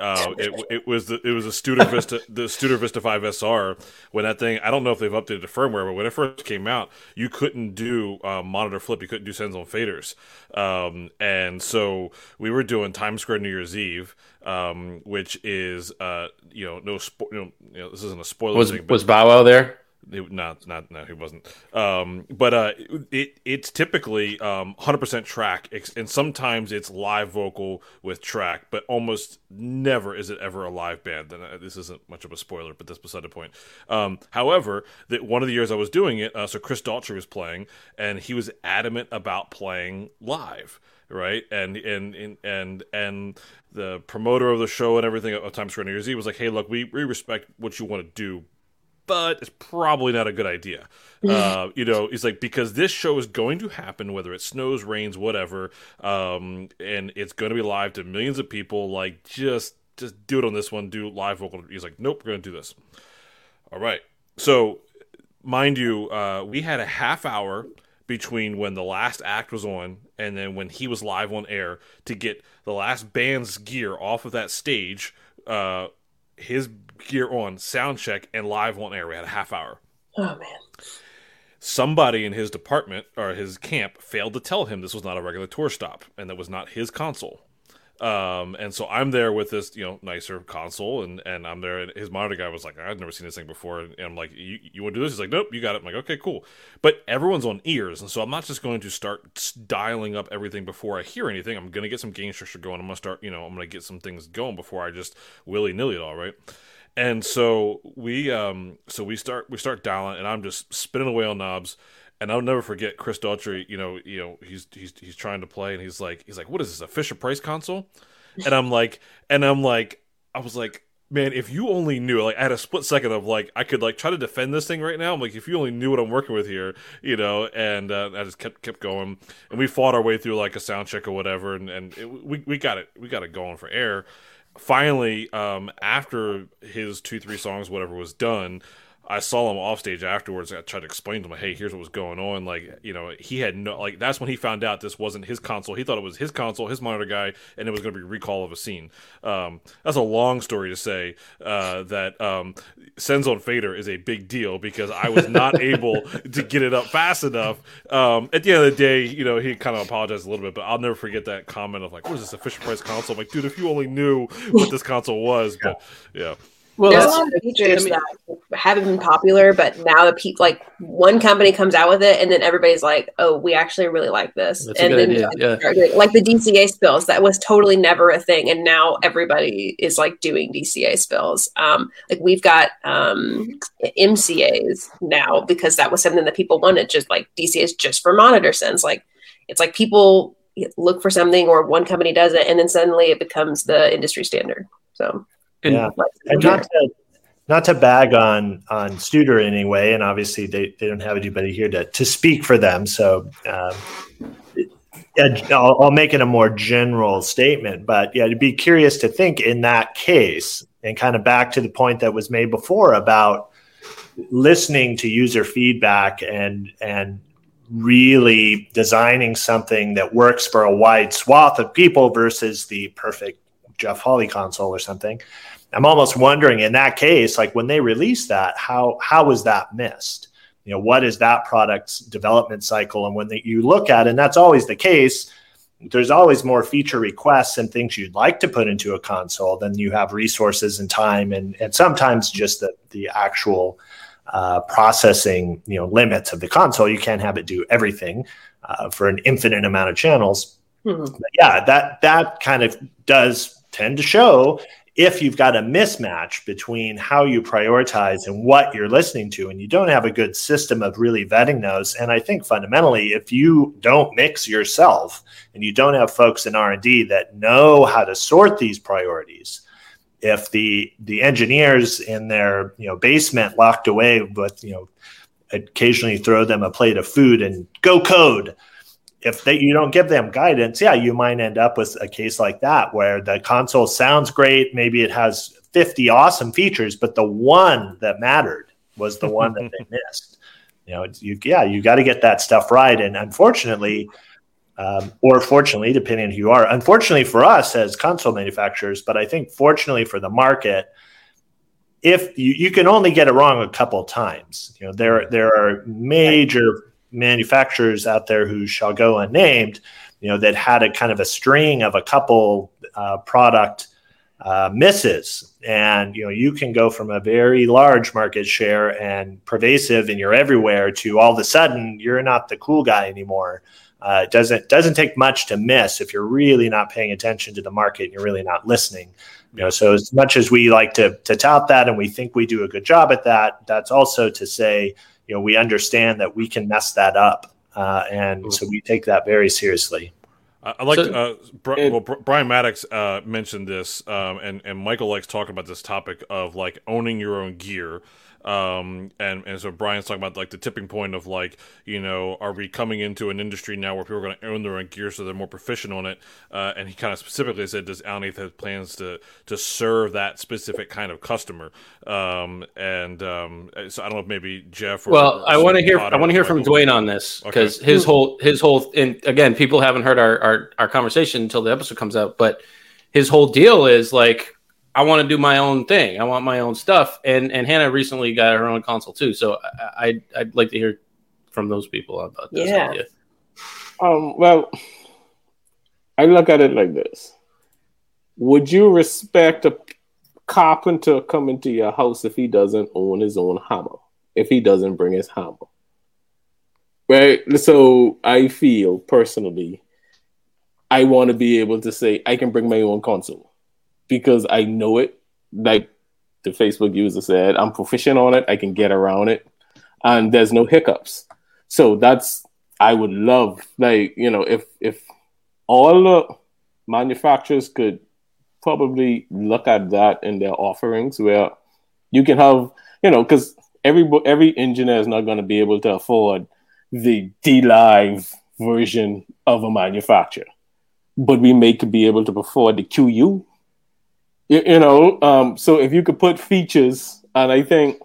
Uh, it it was the it was a Studer Vista the Studer Vista five S R when that thing, I don't know if they've updated the firmware, but when it first came out, you couldn't do uh, monitor flip, you couldn't do sends on faders, um, and so we were doing Times Square New Year's Eve, um, which is uh, you know no spo- you know, you know, this isn't a spoiler was, thing. Was Bow Wow there? It, not, not, no, he wasn't. Um, but uh, it it's typically um, one hundred percent track, and sometimes it's live vocal with track, but almost never is it ever a live band. And this isn't much of a spoiler, but that's beside the point. Um, however, that one of the years I was doing it, uh, so Chris Daughtry was playing, and he was adamant about playing live. Right, and and and and the promoter of the show and everything of Times Square New Year's Eve was like, "Hey, look, we we respect what you want to do, but it's probably not a good idea." Uh, you know, it's like, because this show is going to happen, whether it snows, rains, whatever. Um, and it's going to be live to millions of people. Like, just, just do it on this one. Do live vocal. He's like, nope, we're going to do this. All right. So mind you, uh, we had a half hour between when the last act was on and then when he was live on air to get the last band's gear off of that stage, uh, his gear on, sound check, and live on air. We had a half hour. Oh, man. Somebody in his department or his camp failed to tell him this was not a regular tour stop and that was not his console. Um, and so I'm there with this, you know, nicer console, and, and I'm there, and his monitor guy was like, I've never seen this thing before. And I'm like, you, you want to do this? He's like, nope, you got it. I'm like, okay, cool. But everyone's on ears. And so I'm not just going to start dialing up everything before I hear anything. I'm going to get some gain structure going. I'm going to start, you know, I'm going to get some things going before I just willy nilly it all. Right. And so we, um, so we start, we start dialing, and I'm just spinning away on knobs. And I'll never forget Chris Daughtry. You know, you know, he's he's he's trying to play, and he's like, he's like, what is this, a Fisher Price console? And I'm like, and I'm like, I was like, man, if you only knew. Like, I had a split second of like, I could like try to defend this thing right now. I'm like, if you only knew what I'm working with here, you know. And uh, I just kept kept going, and we fought our way through like a sound check or whatever, and and it, we we got it, we got it going for air. Finally, um, after his two three songs, whatever was done, I saw him off stage afterwards. I tried to explain to him, hey, here's what was going on. Like, you know, he had no, like, that's when he found out this wasn't his console. He thought it was his console, his monitor guy, and it was going to be recall of a scene. Um, that's a long story to say uh, that um, sends on fader is a big deal because I was not able to get it up fast enough. Um, at the end of the day, you know, he kind of apologized a little bit, but I'll never forget that comment of like, what is this, a Fisher Price console? I'm like, dude, if you only knew what this console was. But yeah. Well, there's a lot of features I mean, that haven't been popular, but now the people, like, one company comes out with it, and then everybody's like, "Oh, we actually really like this." That's and a good then, idea. Like, yeah. like the D C A spills, that was totally never a thing, and now everybody is like doing D C A spills. Um, like we've got um, M C As now because that was something that people wanted. Just like D C As, just for monitor sends. Like it's like people look for something, or one company does it, and then suddenly it becomes the industry standard. So. And, yeah. and not to not to bag on on Studer in any way, and obviously they, they don't have anybody here to, to speak for them. So um, I'll, I'll make it a more general statement. But yeah, to be curious to think in that case, and kind of back to the point that was made before about listening to user feedback and and really designing something that works for a wide swath of people versus the perfect Jeff Hawley console or something. I'm almost wondering in that case, like when they release that, how how was that missed? You know, what is that product's development cycle? And when they, you look at, and that's always the case, there's always more feature requests and things you'd like to put into a console than you have resources and time, and and sometimes just the the actual uh, processing, you know, limits of the console. You can't have it do everything uh, for an infinite amount of channels. Mm-hmm. But yeah, that that kind of does tend to show if you've got a mismatch between how you prioritize and what you're listening to, and you don't have a good system of really vetting those. And I think fundamentally, if you don't mix yourself and you don't have folks in R and D that know how to sort these priorities, if the the engineers in their, you know, basement locked away with, you know, occasionally throw them a plate of food and go code, if they, you don't give them guidance, yeah, you might end up with a case like that where the console sounds great. Maybe it has fifty awesome features, but the one that mattered was the one that they missed. You know, it's, you, yeah, you got to get that stuff right. And unfortunately, um, or fortunately, depending on who you are, unfortunately for us as console manufacturers, but I think fortunately for the market, if you, you can only get it wrong a couple times. You know, there there are major manufacturers out there who shall go unnamed, you know, that had a kind of a string of a couple uh, product uh, misses. And, you know, you can go from a very large market share and pervasive and you're everywhere to all of a sudden you're not the cool guy anymore. Uh, it doesn't, doesn't take much to miss if you're really not paying attention to the market and you're really not listening. You know, so as much as we like to, to tout that and we think we do a good job at that, that's also to say, you know, we understand that we can mess that up, uh, and so we take that very seriously. I, I like so, uh, Bri- well, Bri- Brian Maddox uh, mentioned this, um, and and Michael likes talking about this topic of like owning your own gear, um, and and so Brian's talking about like the tipping point of like, you know, are we coming into an industry now where people are going to own their own gear so they're more proficient on it? Uh, and he kind of specifically said, does Allen and Heath have plans to to serve that specific kind of customer? Um, and um, so I don't know if maybe Jeff. Or, well, or I want to hear. I want to hear from Dwayne on this because okay. his whole his whole and again, people haven't heard our, our our conversation until the episode comes out. But his whole deal is like, I want to do my own thing. I want my own stuff. And and Hannah recently got her own console too. So I, I'd I'd like to hear from those people about this yeah. idea. Um. Well, I look at it like this: would you respect a carpenter coming to your house if he doesn't own his own hammer, if he doesn't bring his hammer? Right? So I feel personally, I want to be able to say I can bring my own console because I know it. Like the Facebook user said, I'm proficient on it. I can get around it and there's no hiccups. So that's, I would love, like, you know, if, if all the manufacturers could probably look at that in their offerings where you can have, you know, because every every engineer is not going to be able to afford the DLive version of a manufacturer, but we may be able to afford the Q U, you, you know. Um, so if you could put features, and I think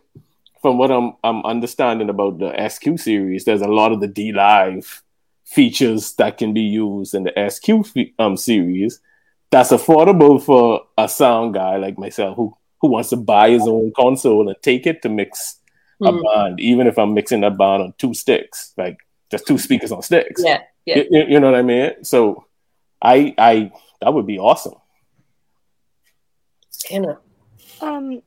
from what I'm I'm understanding about the S Q series, there's a lot of the DLive features that can be used in the S Q um, series. That's affordable for a sound guy like myself who, who wants to buy his own console and take it to mix mm. a band, even if I'm mixing a band on two sticks, like just two speakers on sticks. Yeah, yeah. You, you know what I mean? So I I that would be awesome. Hannah. Um,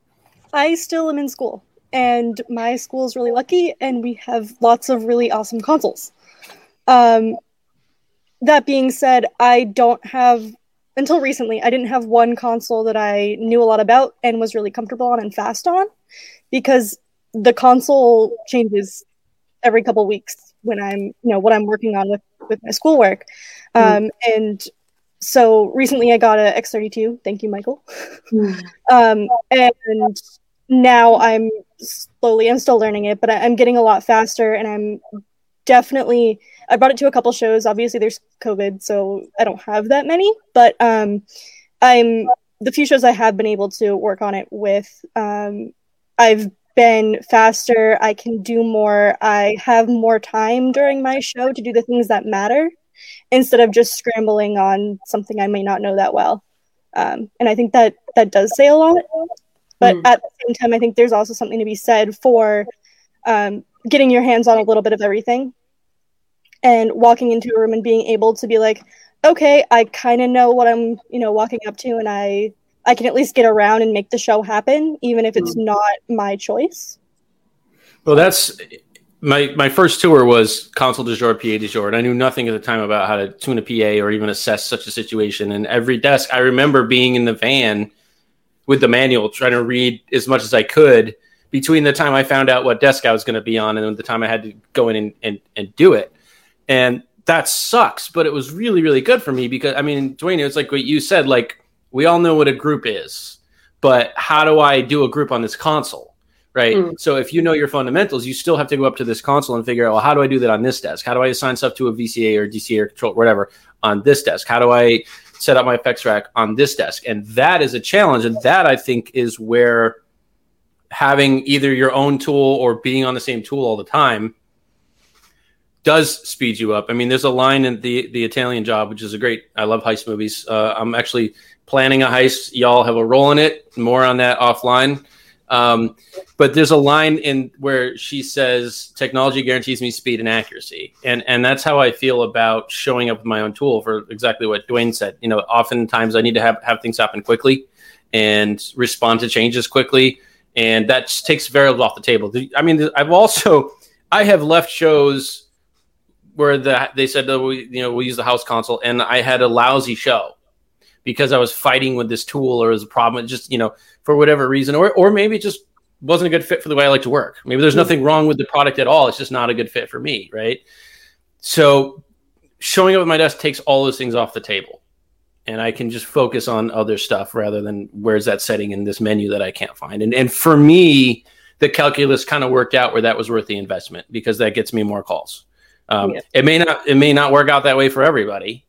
I still am in school, and my school is really lucky, and we have lots of really awesome consoles. Um, that being said, I don't have... Until recently, I didn't have one console that I knew a lot about and was really comfortable on and fast on, because the console changes every couple of weeks when I'm, you know, what I'm working on with, with my schoolwork. Mm. Um, and so recently I got a X thirty-two. Thank you, Michael. Mm. um, and now I'm slowly, I'm still learning it, but I, I'm getting a lot faster, and I'm definitely... I brought it to a couple shows. Obviously, there's COVID, so I don't have that many. But um, I'm the few shows I have been able to work on it with, um, I've been faster. I can do more. I have more time during my show to do the things that matter instead of just scrambling on something I may not know that well. Um, and I think that that does say a lot. But mm. at the same time, I think there's also something to be said for um, getting your hands on a little bit of everything and walking into a room and being able to be like, okay, I kind of know what I'm, you know, walking up to, and I, I can at least get around and make the show happen, even if it's mm. not my choice. Well, that's my, my first tour was console du jour, P A du jour. And I knew nothing at the time about how to tune a P A or even assess such a situation. And every desk, I remember being in the van with the manual, trying to read as much as I could between the time I found out what desk I was going to be on and the time I had to go in and, and, and do it. And that sucks, but it was really, really good for me because, I mean, Dwayne, it's like what you said, like, we all know what a group is, but how do I do a group on this console, right? Mm. So if you know your fundamentals, you still have to go up to this console and figure out, well, how do I do that on this desk? How do I assign stuff to a V C A or D C A or control, whatever, on this desk? How do I set up my effects rack on this desk? And that is a challenge, and that, I think, is where having either your own tool or being on the same tool all the time does speed you up. I mean, there's a line in the the Italian Job, which is a great, I love heist movies. Uh, I'm actually planning a heist. Y'all have a role in it. More on that offline. Um, but there's a line in where she says, technology guarantees me speed and accuracy. And and that's how I feel about showing up with my own tool for exactly what Dwayne said. You know, oftentimes I need to have, have things happen quickly and respond to changes quickly. And that takes variables off the table. I mean, I've also, I have left shows where the, they said, oh, we, you know, we use the house console, and I had a lousy show because I was fighting with this tool, or it was a problem, just, you know, for whatever reason, or or maybe it just wasn't a good fit for the way I like to work. Maybe there's nothing wrong with the product at all. It's just not a good fit for me, right? So showing up at my desk takes all those things off the table, and I can just focus on other stuff rather than where's that setting in this menu that I can't find. And and for me, the calculus kind of worked out where that was worth the investment because that gets me more calls. Um, yeah. It may not it may not work out that way for everybody,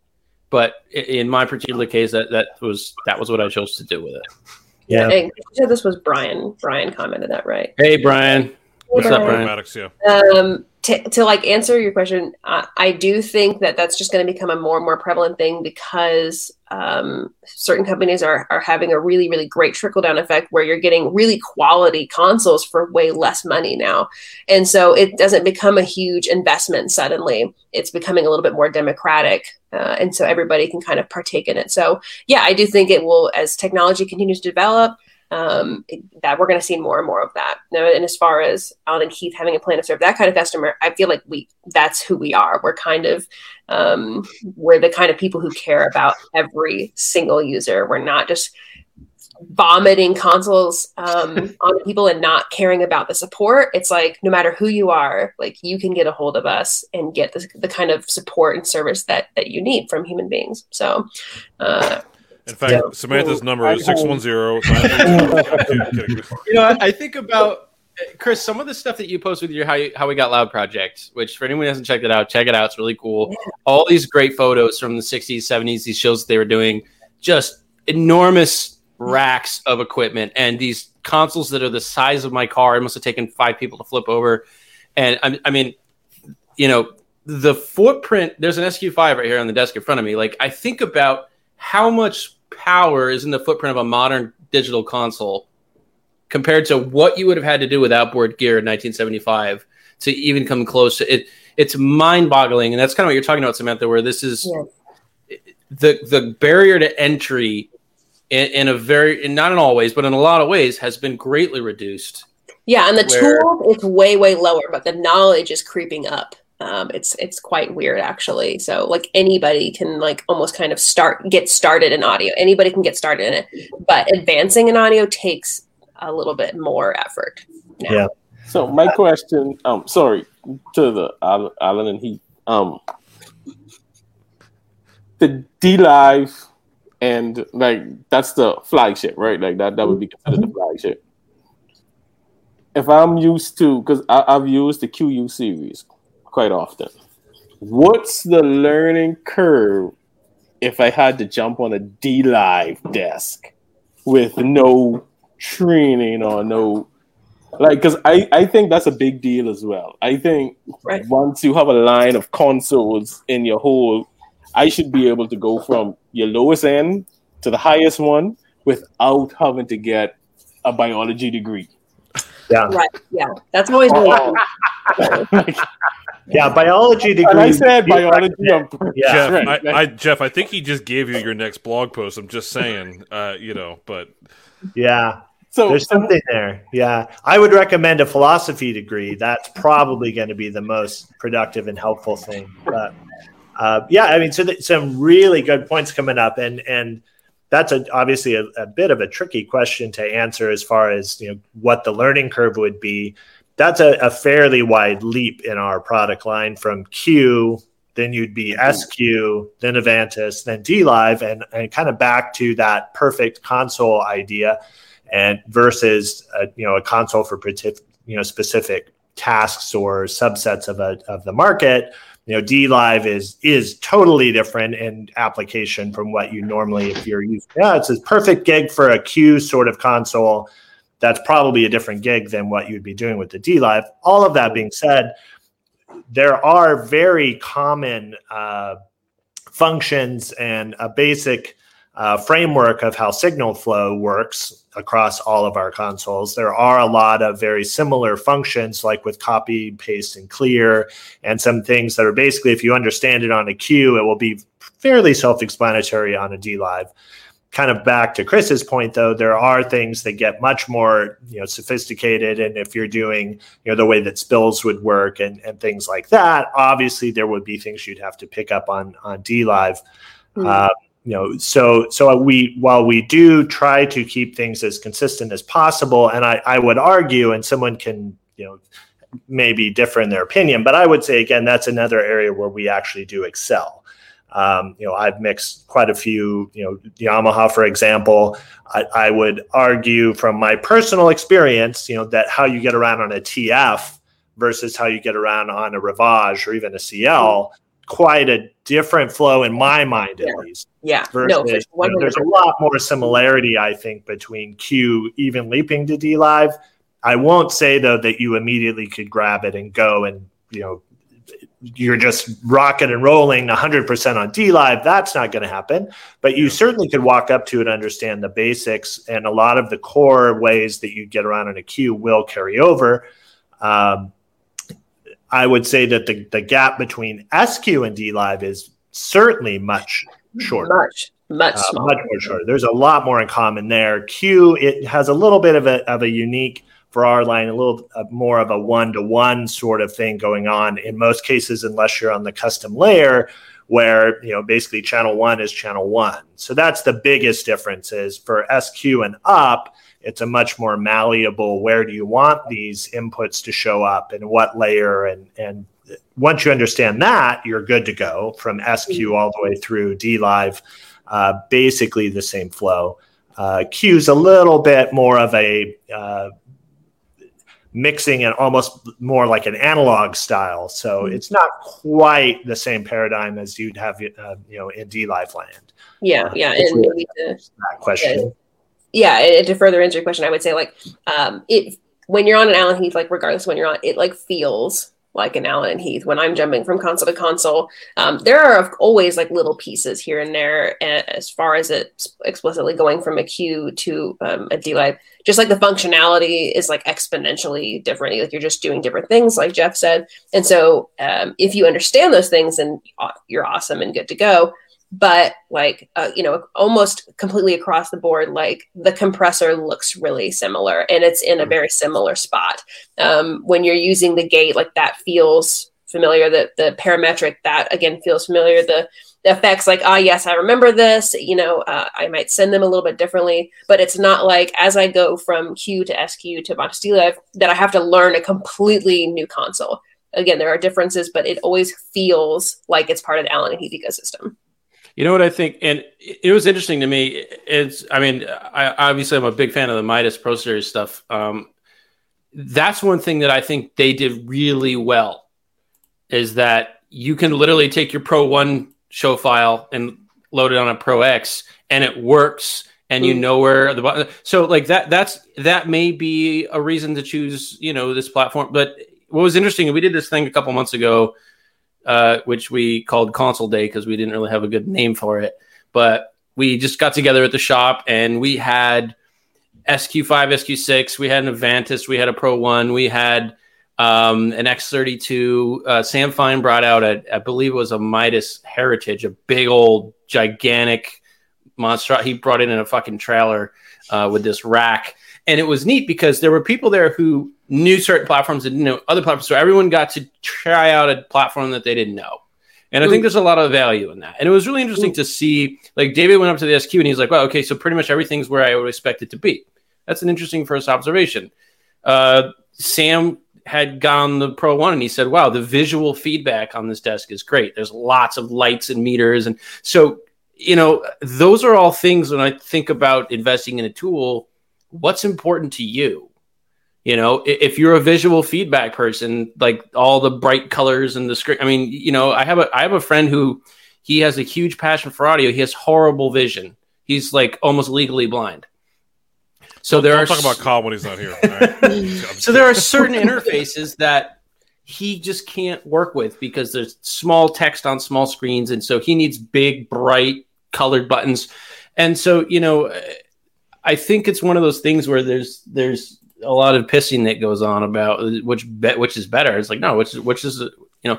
but in my particular case, that, that was that was what I chose to do with it. Yeah, hey, so this was Brian. Brian commented that, right? Hey, Brian. Hey, what's Brian. Up, Brian? Maddox, yeah. Um, to, to like answer your question, I, I do think that that's just going to become a more and more prevalent thing because um, certain companies are are having a really really great trickle down effect where you're getting really quality consoles for way less money now, and so it doesn't become a huge investment suddenly. It's becoming a little bit more democratic, uh, and so everybody can kind of partake in it. So yeah, I do think it will, as technology continues to develop. Um, that we're going to see more and more of that. Now, and as far as Allen and Heath having a plan to serve that kind of customer, I feel like we that's who we are. We're kind of, um, we're the kind of people who care about every single user. We're not just vomiting consoles um, on people and not caring about the support. It's like, no matter who you are, like you can get a hold of us and get the, the kind of support and service that, that you need from human beings. So, uh, in fact, yeah. Samantha's number is six one zero. You know, I think about, Chris, some of the stuff that you post with your How, you, How We Got Loud project, which for anyone who hasn't checked it out, check it out. It's really cool. Yeah. All these great photos from the sixties, seventies, these shows that they were doing, just enormous racks of equipment and these consoles that are the size of my car. It must have taken five people to flip over. And I, I mean, you know, the footprint, there's an S Q five right here on the desk in front of me. Like, I think about how much power is in the footprint of a modern digital console compared to what you would have had to do with outboard gear in nineteen seventy-five to even come close to it. It's mind-boggling. And that's kind of what you're talking about, Samantha, where this is yeah. the the barrier to entry in, in a very, in not in all ways, but in a lot of ways has been greatly reduced. Yeah. And the where... tool is way, way lower, but the knowledge is creeping up. Um, it's it's quite weird, actually. So like anybody can like almost kind of start get started in audio. Anybody can get started in it, but advancing in audio takes a little bit more effort now. Yeah. So my question, um, sorry to the Allen and Heath, um, the DLive, and like that's the flagship, right? Like that that would be considered the flagship. If I'm used to, because I've used the Q U series quite often. What's the learning curve if I had to jump on a DLive desk with no training or no, like, because I, I think that's a big deal as well. I think right. once you have a line of consoles in your whole, I should be able to go from your lowest end to the highest one without having to get a biology degree. Yeah. Right. Yeah. That's always oh. like, yeah, biology degree. And I said biology. Yeah. Jeff, right. I, I, Jeff, I think he just gave you your next blog post. I'm just saying, uh, you know, but yeah. So there's something there. Yeah. I would recommend a philosophy degree. That's probably going to be the most productive and helpful thing. But uh, yeah, I mean, so th- some really good points coming up. And, and that's a, obviously a, a bit of a tricky question to answer as far as, you know, what the learning curve would be. That's a, a fairly wide leap in our product line from Q, then you'd be S Q, then Avantis, then DLive, and, and kind of back to that perfect console idea. And versus, uh, you know, a console for you know specific tasks or subsets of a of the market. You know, DLive is is totally different in application from what you normally, if you're using. Yeah, it's a perfect gig for a Q sort of console. That's probably a different gig than what you'd be doing with the DLive. All of that being said, there are very common uh, functions and a basic Uh, framework of how signal flow works across all of our consoles. There are a lot of very similar functions, like with copy, paste, and clear, and some things that are basically, if you understand it on a queue, it will be fairly self-explanatory on a DLive. Kind of back to Chris's point, though, there are things that get much more, you know, sophisticated. And if you're doing, you know, the way that spills would work and, and things like that, obviously there would be things you'd have to pick up on, on DLive. Mm. Uh, You know, so so we while we do try to keep things as consistent as possible, and I, I would argue, and someone can, you know, maybe differ in their opinion, but I would say again that's another area where we actually do excel. Um, you know, I've mixed quite a few. You know, Yamaha, for example, I, I would argue from my personal experience, you know, that how you get around on a T F versus how you get around on a Ravage or even a C L. Quite a different flow in my mind, at yeah. least. Yeah. Versus, no, you know, there's a lot more similarity, I think, between Q even leaping to DLive. I won't say though that you immediately could grab it and go and, you know, you're just rocking and rolling one hundred percent on DLive. That's not going to happen. But you certainly could walk up to it, understand the basics, and a lot of the core ways that you get around in a queue will carry over. Um, I would say that the, the gap between S Q and DLive is certainly much shorter. Much, much, uh, much more shorter. There's a lot more in common there. Q, it has a little bit of a of a unique, for our line, a little uh, more of a one-to-one sort of thing going on in most cases, unless you're on the custom layer where, you know, basically channel one is channel one. So that's the biggest difference is for S Q and up, it's a much more malleable, where do you want these inputs to show up and what layer? And, and once you understand that, you're good to go from S Q all the way through DLive, uh, basically the same flow. Uh, Q's a little bit more of a uh, mixing and almost more like an analog style. So it's not quite the same paradigm as you'd have uh, you know, in DLive land. Yeah, uh, yeah. And really the, that question. Yeah. Yeah, to further answer your question, I would say, like, um, it when you're on an Allen Heath, like, regardless of when you're on, it, like, feels like an Allen Heath. When I'm jumping from console to console, um, there are always, like, little pieces here and there as far as it explicitly going from a queue to um, a DLive. Just, like, the functionality is, like, exponentially different. Like, you're just doing different things, like Jeff said. And so um, if you understand those things, then you're awesome and good to go. But like, uh, you know, almost completely across the board, like the compressor looks really similar and it's in a very similar spot. Um, when you're using the gate, like that feels familiar, the, the parametric, that again feels familiar. The, the effects like, oh, yes, I remember this, you know, uh, I might send them a little bit differently, but it's not like as I go from Q to S Q to DLive that I have to learn a completely new console. Again, there are differences, but it always feels like it's part of the Allen and Heath ecosystem. You know what I think? And it was interesting to me. It's, I mean, I obviously I'm a big fan of the Midas Pro Series stuff. Um, that's one thing that I think they did really well is that you can literally take your Pro One show file and load it on a Pro X and it works and you know where the button. So like that, that's, that may be a reason to choose, you know, this platform. But what was interesting, we did this thing a couple months ago, Uh, which we called Console Day because we didn't really have a good name for it. But we just got together at the shop and we had S Q five, S Q six, we had an Avantis, we had a Pro One, we had um, an X thirty-two. Uh, Sam Fine brought out, a, I believe it was a Midas Heritage, a big old gigantic monster. He brought it in a fucking trailer uh, with this rack. And it was neat because there were people there who knew certain platforms and didn't know other platforms. So everyone got to try out a platform that they didn't know. And I think there's a lot of value in that. And it was really interesting to see, like, David went up to the S Q and he's like, well, okay, so pretty much everything's where I would expect it to be. That's an interesting first observation. Uh, Sam had gone the Pro One and he said, wow, the visual feedback on this desk is great. There's lots of lights and meters. And so, you know, those are all things when I think about investing in a tool, what's important to you? You know, if you're a visual feedback person, like all the bright colors and the screen. I mean, you know, I have a I have a friend who he has a huge passion for audio. He has horrible vision. He's like almost legally blind. So there are talk about Kyle when he's not here. All right. So there are certain interfaces that he just can't work with because there's small text on small screens, and so he needs big, bright, colored buttons. And so, you know, I think it's one of those things where there's there's a lot of pissing that goes on about which bet which is better. It's like, no, which is, which is, you know,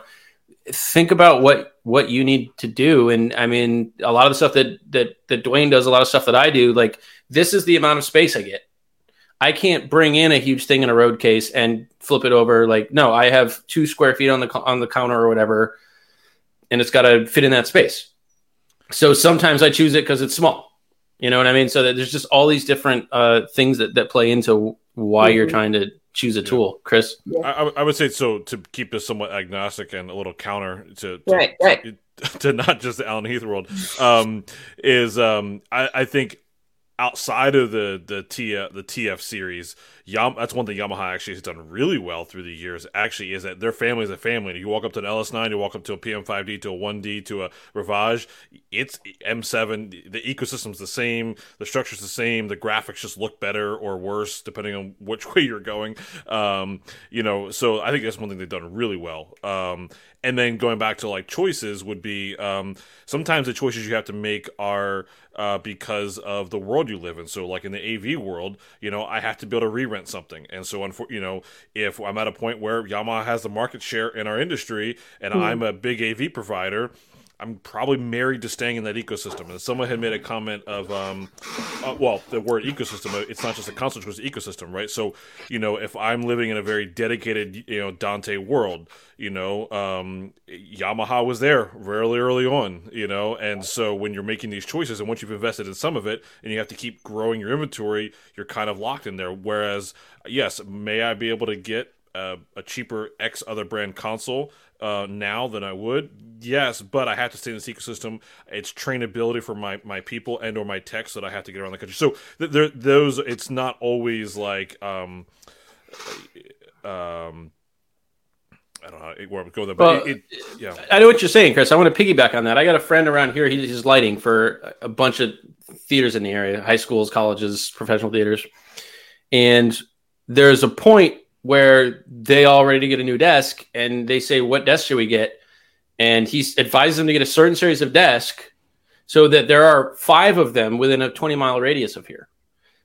think about what, what you need to do. And I mean, a lot of the stuff that, that, that Dwayne does, a lot of stuff that I do, like, this is the amount of space I get. I can't bring in a huge thing in a road case and flip it over. Like, no, I have two square feet on the, on the counter or whatever, and it's got to fit in that space. So sometimes I choose it cause it's small, you know what I mean? So that there's just all these different uh, things that, that play into why you're trying to choose a yeah. tool, Chris. Yeah. I, I would say so to keep this somewhat agnostic and a little counter to to, right, right. to, to not just the Allen Heath world um, is um, I, I think outside of the the T F, the T F series, Yam, that's one thing Yamaha actually has done really well through the years. Actually, is that their family is a family. You walk up to an L S nine, you walk up to a P M five D, to a one D, to a Ravage. It's M seven. The ecosystem's the same. The structure's the same. The graphics just look better or worse depending on which way you're going. Um, you know, so I think that's one thing they've done really well. Um, and then going back to like choices would be um, sometimes the choices you have to make are uh, because of the world you live in. So like in the A V world, you know, I have to be able to re-rent something. And so, you know, if I'm at a point where Yamaha has the market share in our industry and mm-hmm. I'm a big A V provider, I'm probably married to staying in that ecosystem. And someone had made a comment of, um, uh, well, the word ecosystem, it's not just a console, it's an ecosystem, right? So, you know, if I'm living in a very dedicated, you know, Dante world, you know, um, Yamaha was there really early on, you know? And so when you're making these choices and once you've invested in some of it and you have to keep growing your inventory, you're kind of locked in there. Whereas, yes, may I be able to get a, a cheaper X other brand console Uh, now than I would, yes, but I have to stay in this ecosystem. It's trainability for my, my people and or my techs that I have to get around the country. So th- there, those, it's not always like um, um, I don't know where I'm going with that. But well, it, it, yeah, I know what you're saying, Chris. I want to piggyback on that. I got a friend around here. He, he's lighting for a bunch of theaters in the area: high schools, colleges, professional theaters. And there's a point where they all ready to get a new desk and they say, what desk should we get? And he advises them to get a certain series of desk so that there are five of them within a twenty mile radius of here.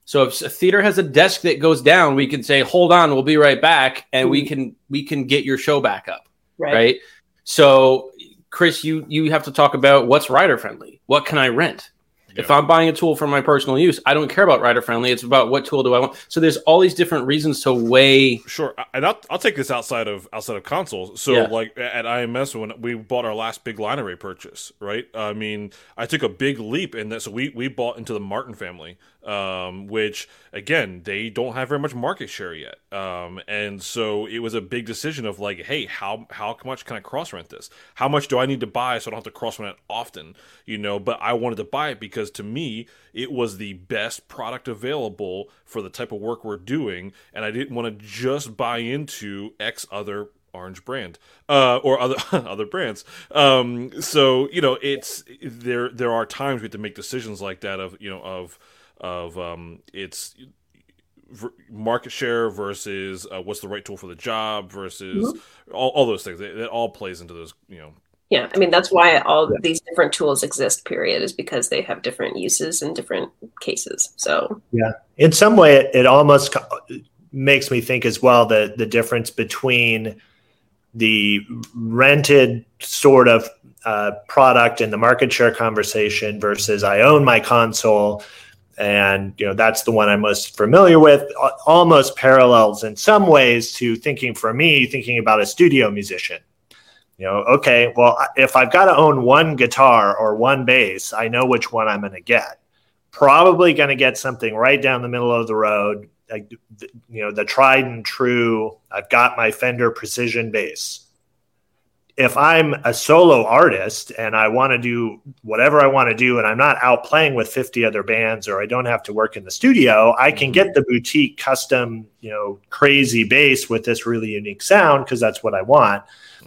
So if a theater has a desk that goes down, we can say, hold on, we'll be right back. And mm-hmm. we can, we can get your show back up. Right. right? So Chris, you, you have to talk about what's rider friendly. What can I rent? Yeah. If I'm buying a tool for my personal use, I don't care about rider friendly. It's about what tool do I want. So there's all these different reasons to weigh. Sure, and I'll, I'll take this outside of outside of consoles. So yeah. like at I M S when we bought our last big line array purchase, right? I mean, I took a big leap in that. So we we bought into the Martin family, um, which again they don't have very much market share yet, um, and so it was a big decision of like, hey, how how much can I cross rent this? How much do I need to buy so I don't have to cross rent it often? You know, but I wanted to buy it because. Because to me, it was the best product available for the type of work we're doing, and I didn't want to just buy into X other orange brand uh, or other other brands. Um, so you know, it's there. There are times we have to make decisions like that of you know of of um, it's market share versus uh, what's the right tool for the job versus mm-hmm. all, all those things. It, it all plays into those you know Yeah, I mean, that's why all yeah. these different tools exist, period, is because they have different uses and different cases. So yeah, in some way, it, it almost makes me think as well that the difference between the rented sort of uh, product and the market share conversation versus I own my console and, you know, that's the one I'm most familiar with, almost parallels in some ways to thinking for me, thinking about a studio musician. You know, okay, well, if I've got to own one guitar or one bass, I know which one I'm going to get. Probably going to get something right down the middle of the road, like, you know, the tried and true, I've got my Fender Precision bass. If I'm a solo artist and I want to do whatever I want to do and I'm not out playing with fifty other bands or I don't have to work in the studio, I can get the boutique custom, you know, crazy bass with this really unique sound because that's what I want.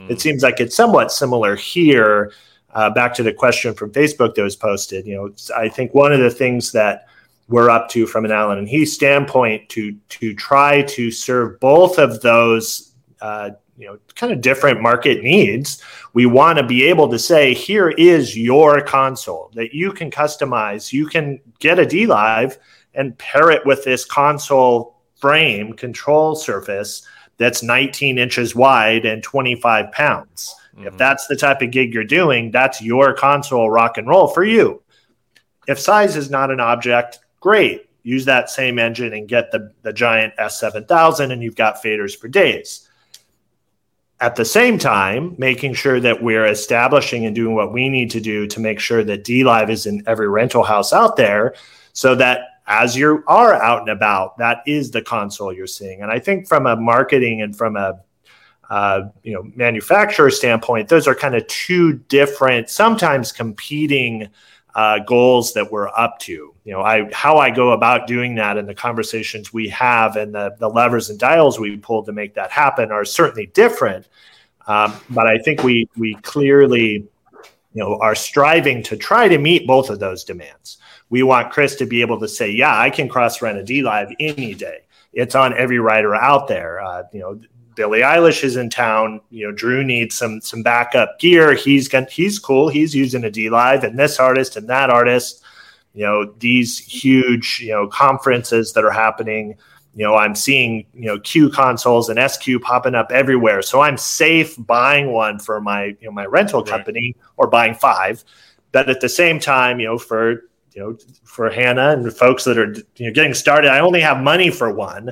It seems like it's somewhat similar here. Uh, back to the question from Facebook that was posted. You know, I think one of the things that we're up to from an Allen and Heath standpoint to to try to serve both of those, uh, you know, kind of different market needs. We want to be able to say, here is your console that you can customize. You can get a DLive and pair it with this console frame control surface that's nineteen inches wide and twenty-five pounds. Mm-hmm. If that's the type of gig you're doing, that's your console rock and roll for you. If size is not an object, great. Use that same engine and get the, the giant S seven thousand and you've got faders for days. At the same time, making sure that we're establishing and doing what we need to do to make sure that DLive is in every rental house out there so that as you are out and about, that is the console you're seeing. And I think from a marketing and from a uh, you know manufacturer standpoint, those are kind of two different, sometimes competing uh, goals that we're up to. You know, I how I go about doing that and the conversations we have and the, the levers and dials we pull to make that happen are certainly different. Um, but I think we we clearly you know are striving to try to meet both of those demands. We want Chris to be able to say, yeah, I can cross-rent a DLive any day. It's on every rider out there. Uh, you know, Billie Eilish is in town. You know, Drew needs some some backup gear. He's got, he's cool. He's using a DLive and this artist and that artist. You know, these huge, you know, conferences that are happening. You know, I'm seeing, you know, Q consoles and S Q popping up everywhere. So I'm safe buying one for my, you know, my rental company right. or buying five. But at the same time, you know, for... You know, for Hannah and folks that are you know, getting started, I only have money for one.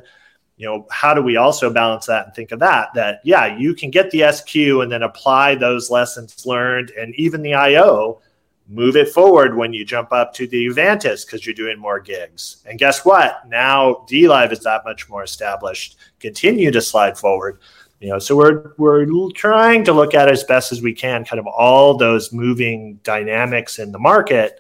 You know, how do we also balance that and think of that? That, yeah, you can get the S Q and then apply those lessons learned and even the I O, move it forward when you jump up to the Avantis because you're doing more gigs. And guess what? Now DLive is that much more established. Continue to slide forward. You know, so we're we're trying to look at as best as we can, kind of all those moving dynamics in the market.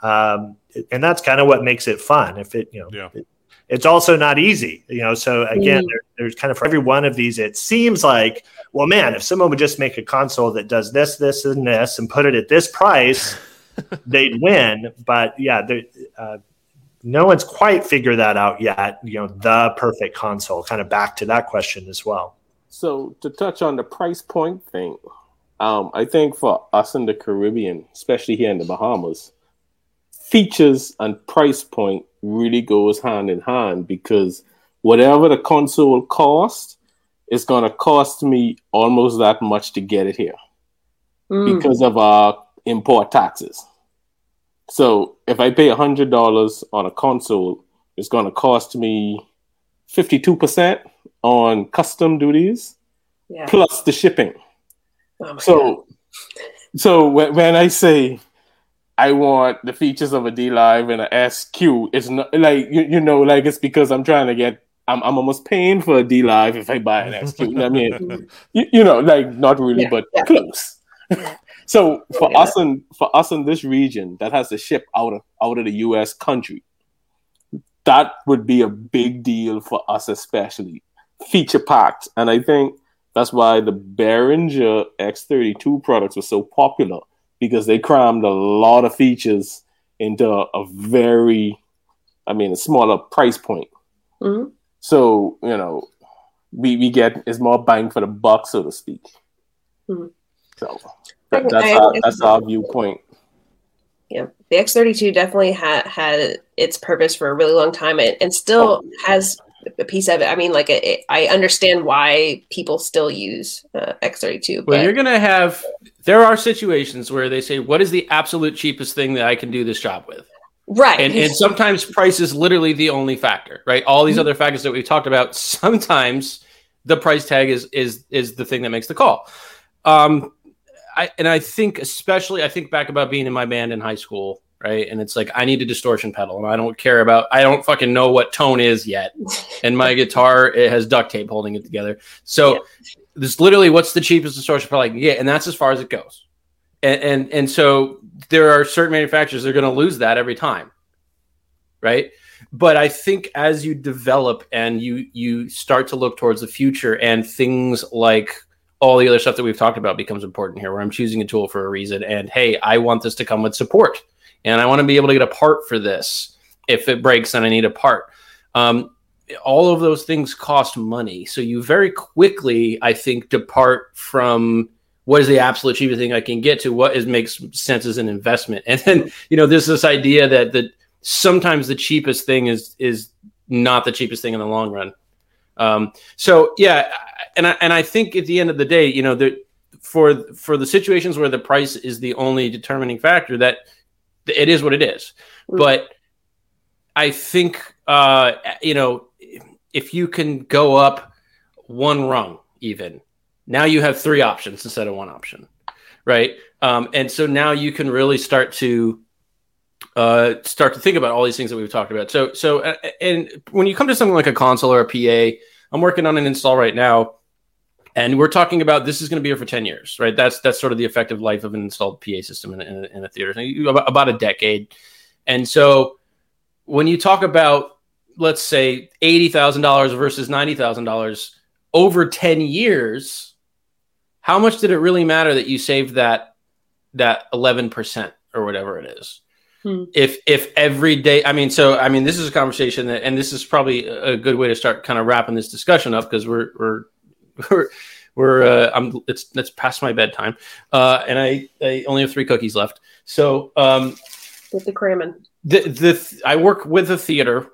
Um, and that's kind of what makes it fun. If it, you know, yeah. it, it's also not easy, you know, so again, mm-hmm. there, there's kind of for every one of these, it seems like, well, man, if someone would just make a console that does this, this, and this, and put it at this price, they'd win. But yeah, there, uh, no one's quite figured that out yet. You know, the perfect console, kind of back to that question as well. So to touch on the price point thing, um, I think for us in the Caribbean, especially here in the Bahamas, features and price point really goes hand in hand because whatever the console costs, it's going to cost me almost that much to get it here mm. because of our import taxes. So if I pay one hundred dollars on a console, it's going to cost me fifty-two percent on custom duties yeah. plus the shipping. Oh, so, so when, when I say... I want the features of a DLive and a S Q. It's not like you, you know, like it's because I'm trying to get. I'm I'm almost paying for a DLive if I buy an S Q. I mean, you, you know, like not really, yeah, but yeah. close. Yeah. So for yeah. us in for us in this region that has to ship out of out of the U S country, that would be a big deal for us, especially feature packed. And I think that's why the Behringer X thirty-two products were so popular. Because they crammed a lot of features into a very, I mean, a smaller price point. Mm-hmm. So, you know, we, we get, it's more bang for the buck, so to speak. Mm-hmm. So That, that's, our, that's our viewpoint. Yeah, the X thirty-two definitely had had its purpose for a really long time, and, and still has a piece of it. I mean, like, it, it, I understand why people still use uh, X thirty-two. Well, but you're going to have, there are situations where they say, what is the absolute cheapest thing that I can do this job with? Right. And, and sometimes price is literally the only factor, right? All these mm-hmm. other factors that we've talked about, sometimes the price tag is is is the thing that makes the call. Um, I, and I think especially, I think back about being in my band in high school, right? And it's like, I need a distortion pedal, and I don't care about, I don't fucking know what tone is yet. And my guitar, it has duct tape holding it together. So yeah. This literally, what's the cheapest distortion pedal I can get? And that's as far as it goes. And and, and so there are certain manufacturers that are going to lose that every time, right? But I think as you develop and you you start to look towards the future, and things like all the other stuff that we've talked about becomes important here, where I'm choosing a tool for a reason. And, hey, I want this to come with support, and I want to be able to get a part for this. If it breaks, then I need a part. Um, all of those things cost money. So you very quickly, I think, depart from what is the absolute cheapest thing I can get to what is makes sense as an investment. And then, you know, there's this idea that the, sometimes the cheapest thing is is not the cheapest thing in the long run. Um, so yeah, and I and I think at the end of the day, you know, the, for for the situations where the price is the only determining factor, that it is what it is. Mm-hmm. But I think uh, you know, if you can go up one rung, even now you have three options instead of one option, right? Um, and so now you can really start to uh, start to think about all these things that we've talked about. So, so, and when you come to something like a console or a P A, I'm working on an install right now, and we're talking about this is going to be here for ten years, right? That's that's sort of the effective life of an installed P A system in, in, in a theater, about a decade. And so, when you talk about, let's say, eighty thousand dollars versus ninety thousand dollars over ten years, how much did it really matter that you saved that that eleven percent or whatever it is? If if every day, I mean, so I mean, this is a conversation that, and this is probably a good way to start kind of wrapping this discussion up, because we're we're we're, we're uh, I'm it's that's past my bedtime, uh, and I, I only have three cookies left. So um, get the cramming. The the I work with a theater,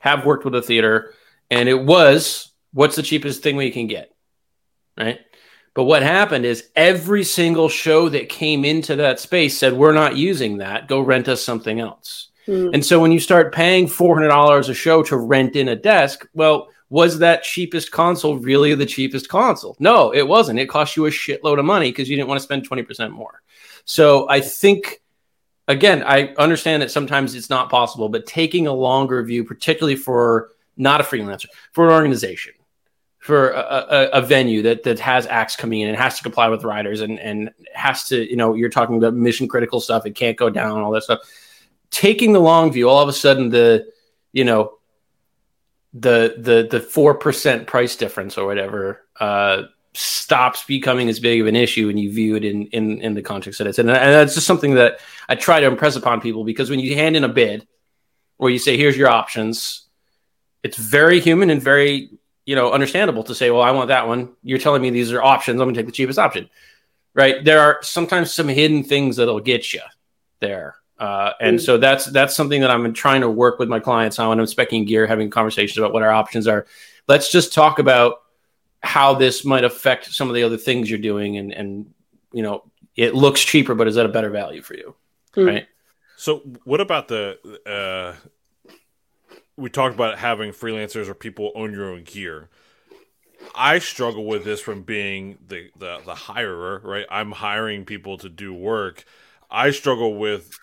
have worked with a theater, and it was what's the cheapest thing we can get, right? But what happened is every single show that came into that space said, we're not using that. Go rent us something else. Mm. And so when you start paying four hundred dollars a show to rent in a desk, well, was that cheapest console really the cheapest console? No, it wasn't. It cost you a shitload of money because you didn't want to spend twenty percent more. So I think, again, I understand that sometimes it's not possible, but taking a longer view, particularly for not a freelancer, for an organization, for a, a, a venue that, that has acts coming in and has to comply with riders and, and has to, you know, you're talking about mission critical stuff. It can't go down, all that stuff. Taking the long view, all of a sudden the, you know, the, the, the four percent price difference or whatever uh, stops becoming as big of an issue, and you view it in, in, in the context that it's in. And that's just something that I try to impress upon people, because when you hand in a bid or you say, here's your options, it's very human and very, you know, understandable to say, well, I want that one. You're telling me these are options. I'm going to take the cheapest option, right? There are sometimes some hidden things that'll get you there. Uh, and mm. so that's, that's something that I'm trying to work with my clients on when I'm speccing gear, having conversations about what our options are. Let's just talk about how this might affect some of the other things you're doing. And, and, you know, it looks cheaper, but is that a better value for you? Mm. Right. So what about the, uh, we talked about having freelancers or people own your own gear. I struggle with this from being the, the, the hirer, right? I'm hiring people to do work. I struggle with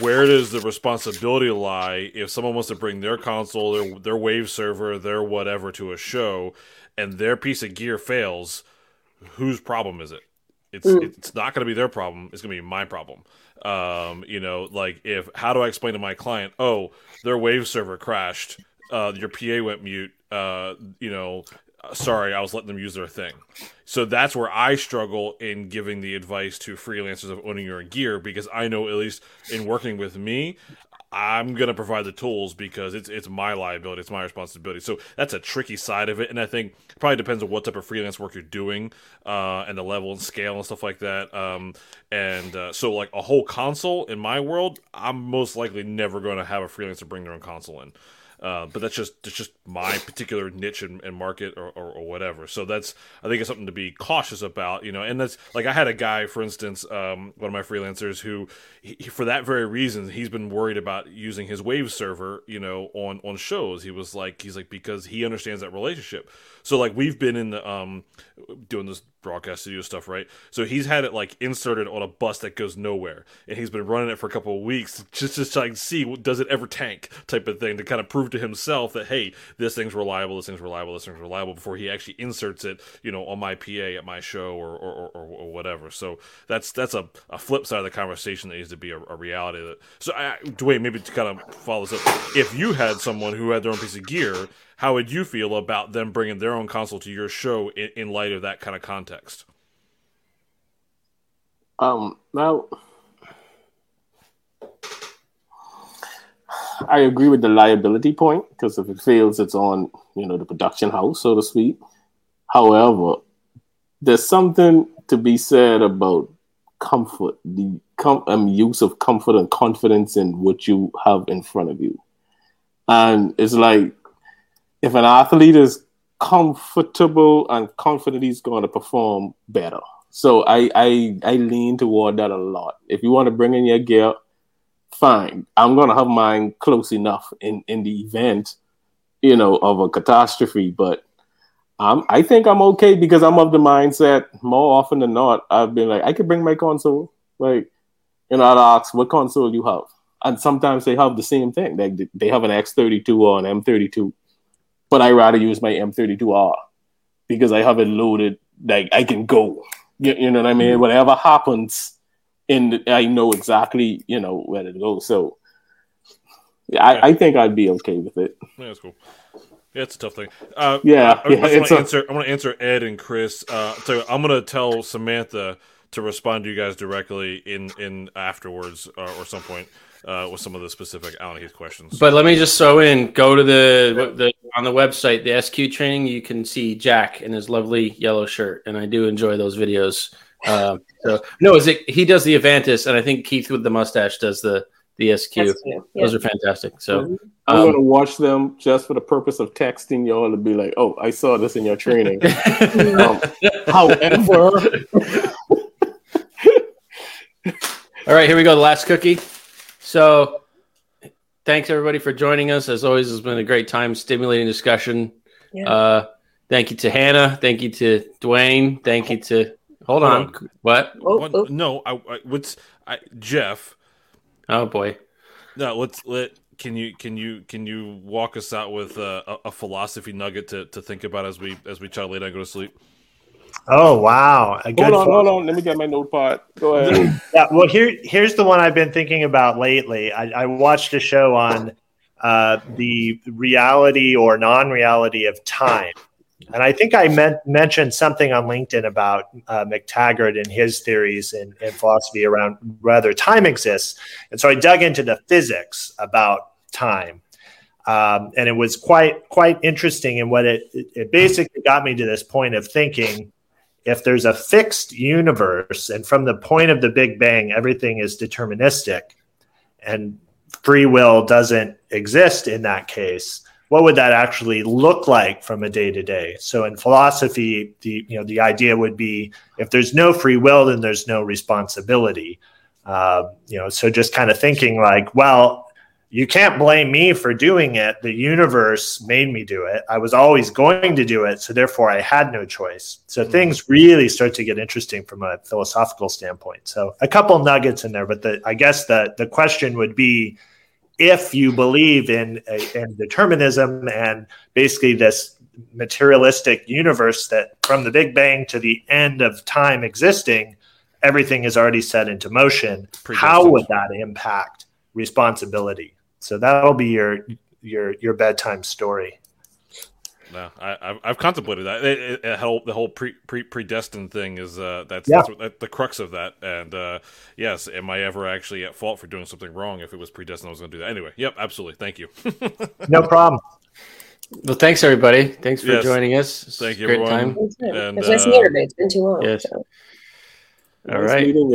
where does the responsibility lie if someone wants to bring their console, their, their Wave server, their whatever to a show, and their piece of gear fails. Whose problem is it? It's mm. it's not going to be their problem. It's going to be my problem. Um, you know, like if, how do I explain to my client, oh, their Wave server crashed, uh, your P A went mute, uh, you know, sorry, I was letting them use their thing. So that's where I struggle in giving the advice to freelancers of owning your own gear, because I know, at least in working with me, I'm going to provide the tools because it's it's my liability, it's my responsibility. So that's a tricky side of it, and I think it probably depends on what type of freelance work you're doing uh, and the level and scale and stuff like that. Um, and uh, so like a whole console in my world, I'm most likely never going to have a freelancer bring their own console in. Uh, but that's just that's just my particular niche and, and market or, or, or whatever. So that's, I think it's something to be cautious about, you know. And that's like, I had a guy, for instance, um, one of my freelancers who, he, for that very reason, he's been worried about using his Waves server, you know, on, on shows. He was like, he's like, because he understands that relationship. So like we've been in the um, doing this broadcast studio stuff, right? So he's had it like inserted on a bus that goes nowhere, and he's been running it for a couple of weeks just to try and see, does it ever tank, type of thing, to kind of prove to himself that, hey, this thing's reliable, this thing's reliable, this thing's reliable, before he actually inserts it, you know, on my P A at my show or or, or, or whatever. So that's that's a, a flip side of the conversation that needs to be a, a reality. That, so I, Dwayne, maybe to kind of follow this up, if you had someone who had their own piece of gear, how would you feel about them bringing their own console to your show in, in light of that kind of context? Um, well, I agree with the liability point, because if it fails, it's on, you know, the production house, so to speak. However, there's something to be said about comfort, the com- um, use of comfort and confidence in what you have in front of you. And it's like, if an athlete is comfortable and confident, he's going to perform better. So I, I I lean toward that a lot. If you want to bring in your gear, fine. I'm going to have mine close enough in, in the event, you know, of a catastrophe. But um, I think I'm okay, because I'm of the mindset more often than not, I've been like, I could bring my console. Like, you know, I'd ask, what console you have? And sometimes they have the same thing. Like, they have an X thirty-two or an M thirty-two. But I rather use my M thirty-two R because I have it loaded. Like, I can go, you, you know what I mean? Whatever happens, in the, I know exactly, you know, where to go. So yeah, I, I think I'd be okay with it. Yeah, that's cool. Yeah, it's a tough thing. Uh, yeah, I, yeah, I want to answer. I want to answer Ed and Chris. Uh, so I'm going to tell Samantha to respond to you guys directly in in afterwards uh, or some point. Uh, with some of the specific Allen and Heath questions. But let me just throw in, go to the, the on the website, the S Q training, you can see Jack in his lovely yellow shirt, and I do enjoy those videos. Um, so no, is it, he does the Avantis, and I think Keith with the mustache does the, the S Q. Yes, yeah. Those are fantastic. So mm-hmm. I'm um, going to watch them just for the purpose of texting y'all to be like, oh, I saw this in your training. um, however. All right, here we go. The last cookie. So thanks, everybody, for joining us. As always, it's been a great time, stimulating discussion. Yeah. Uh, thank you to Hannah. Thank you to Dwayne. Thank you to – hold on. on. What? Oh, One, oh. No, I, I, what's I, Jeff. Oh, boy. No, let's let – can you can you, can you walk us out with a, a philosophy nugget to, to think about as we as we try to lay down and go to sleep? Oh, wow. A good hold on, fun. hold on. Let me get my notepad. Go ahead. Yeah, well, here, here's the one I've been thinking about lately. I, I watched a show on uh, the reality or non-reality of time. And I think I meant, mentioned something on LinkedIn about uh, McTaggart and his theories and, and philosophy around whether time exists. And so I dug into the physics about time. Um, and it was quite quite interesting. And what it, it basically got me to this point of thinking, if there's a fixed universe, and from the point of the Big Bang, everything is deterministic, and free will doesn't exist in that case, what would that actually look like from a day to day? So in philosophy, the you know the idea would be, if there's no free will, then there's no responsibility. Uh, you know, so just kind of thinking like, well, you can't blame me for doing it. The universe made me do it. I was always going to do it, so therefore I had no choice. So mm-hmm. things really start to get interesting from a philosophical standpoint. So a couple nuggets in there, but the, I guess the, the question would be, if you believe in, in determinism and basically this materialistic universe that from the Big Bang to the end of time existing, everything is already set into motion, how would that impact responsibility? So that'll be your your your bedtime story. No, I, I've, I've contemplated that. It, it, it helped, the whole pre, pre, predestined thing is uh, that's, yeah. that's, what, that's the crux of that. And uh, yes, am I ever actually at fault for doing something wrong if it was predestined I was going to do that? Anyway, yep, absolutely. Thank you. No problem. Well, thanks, everybody. Thanks for yes. joining us. It's Thank you, great everyone. Time. It's, and, it's uh, nice to meet everybody. It's been too long. Yes. So. All nice right.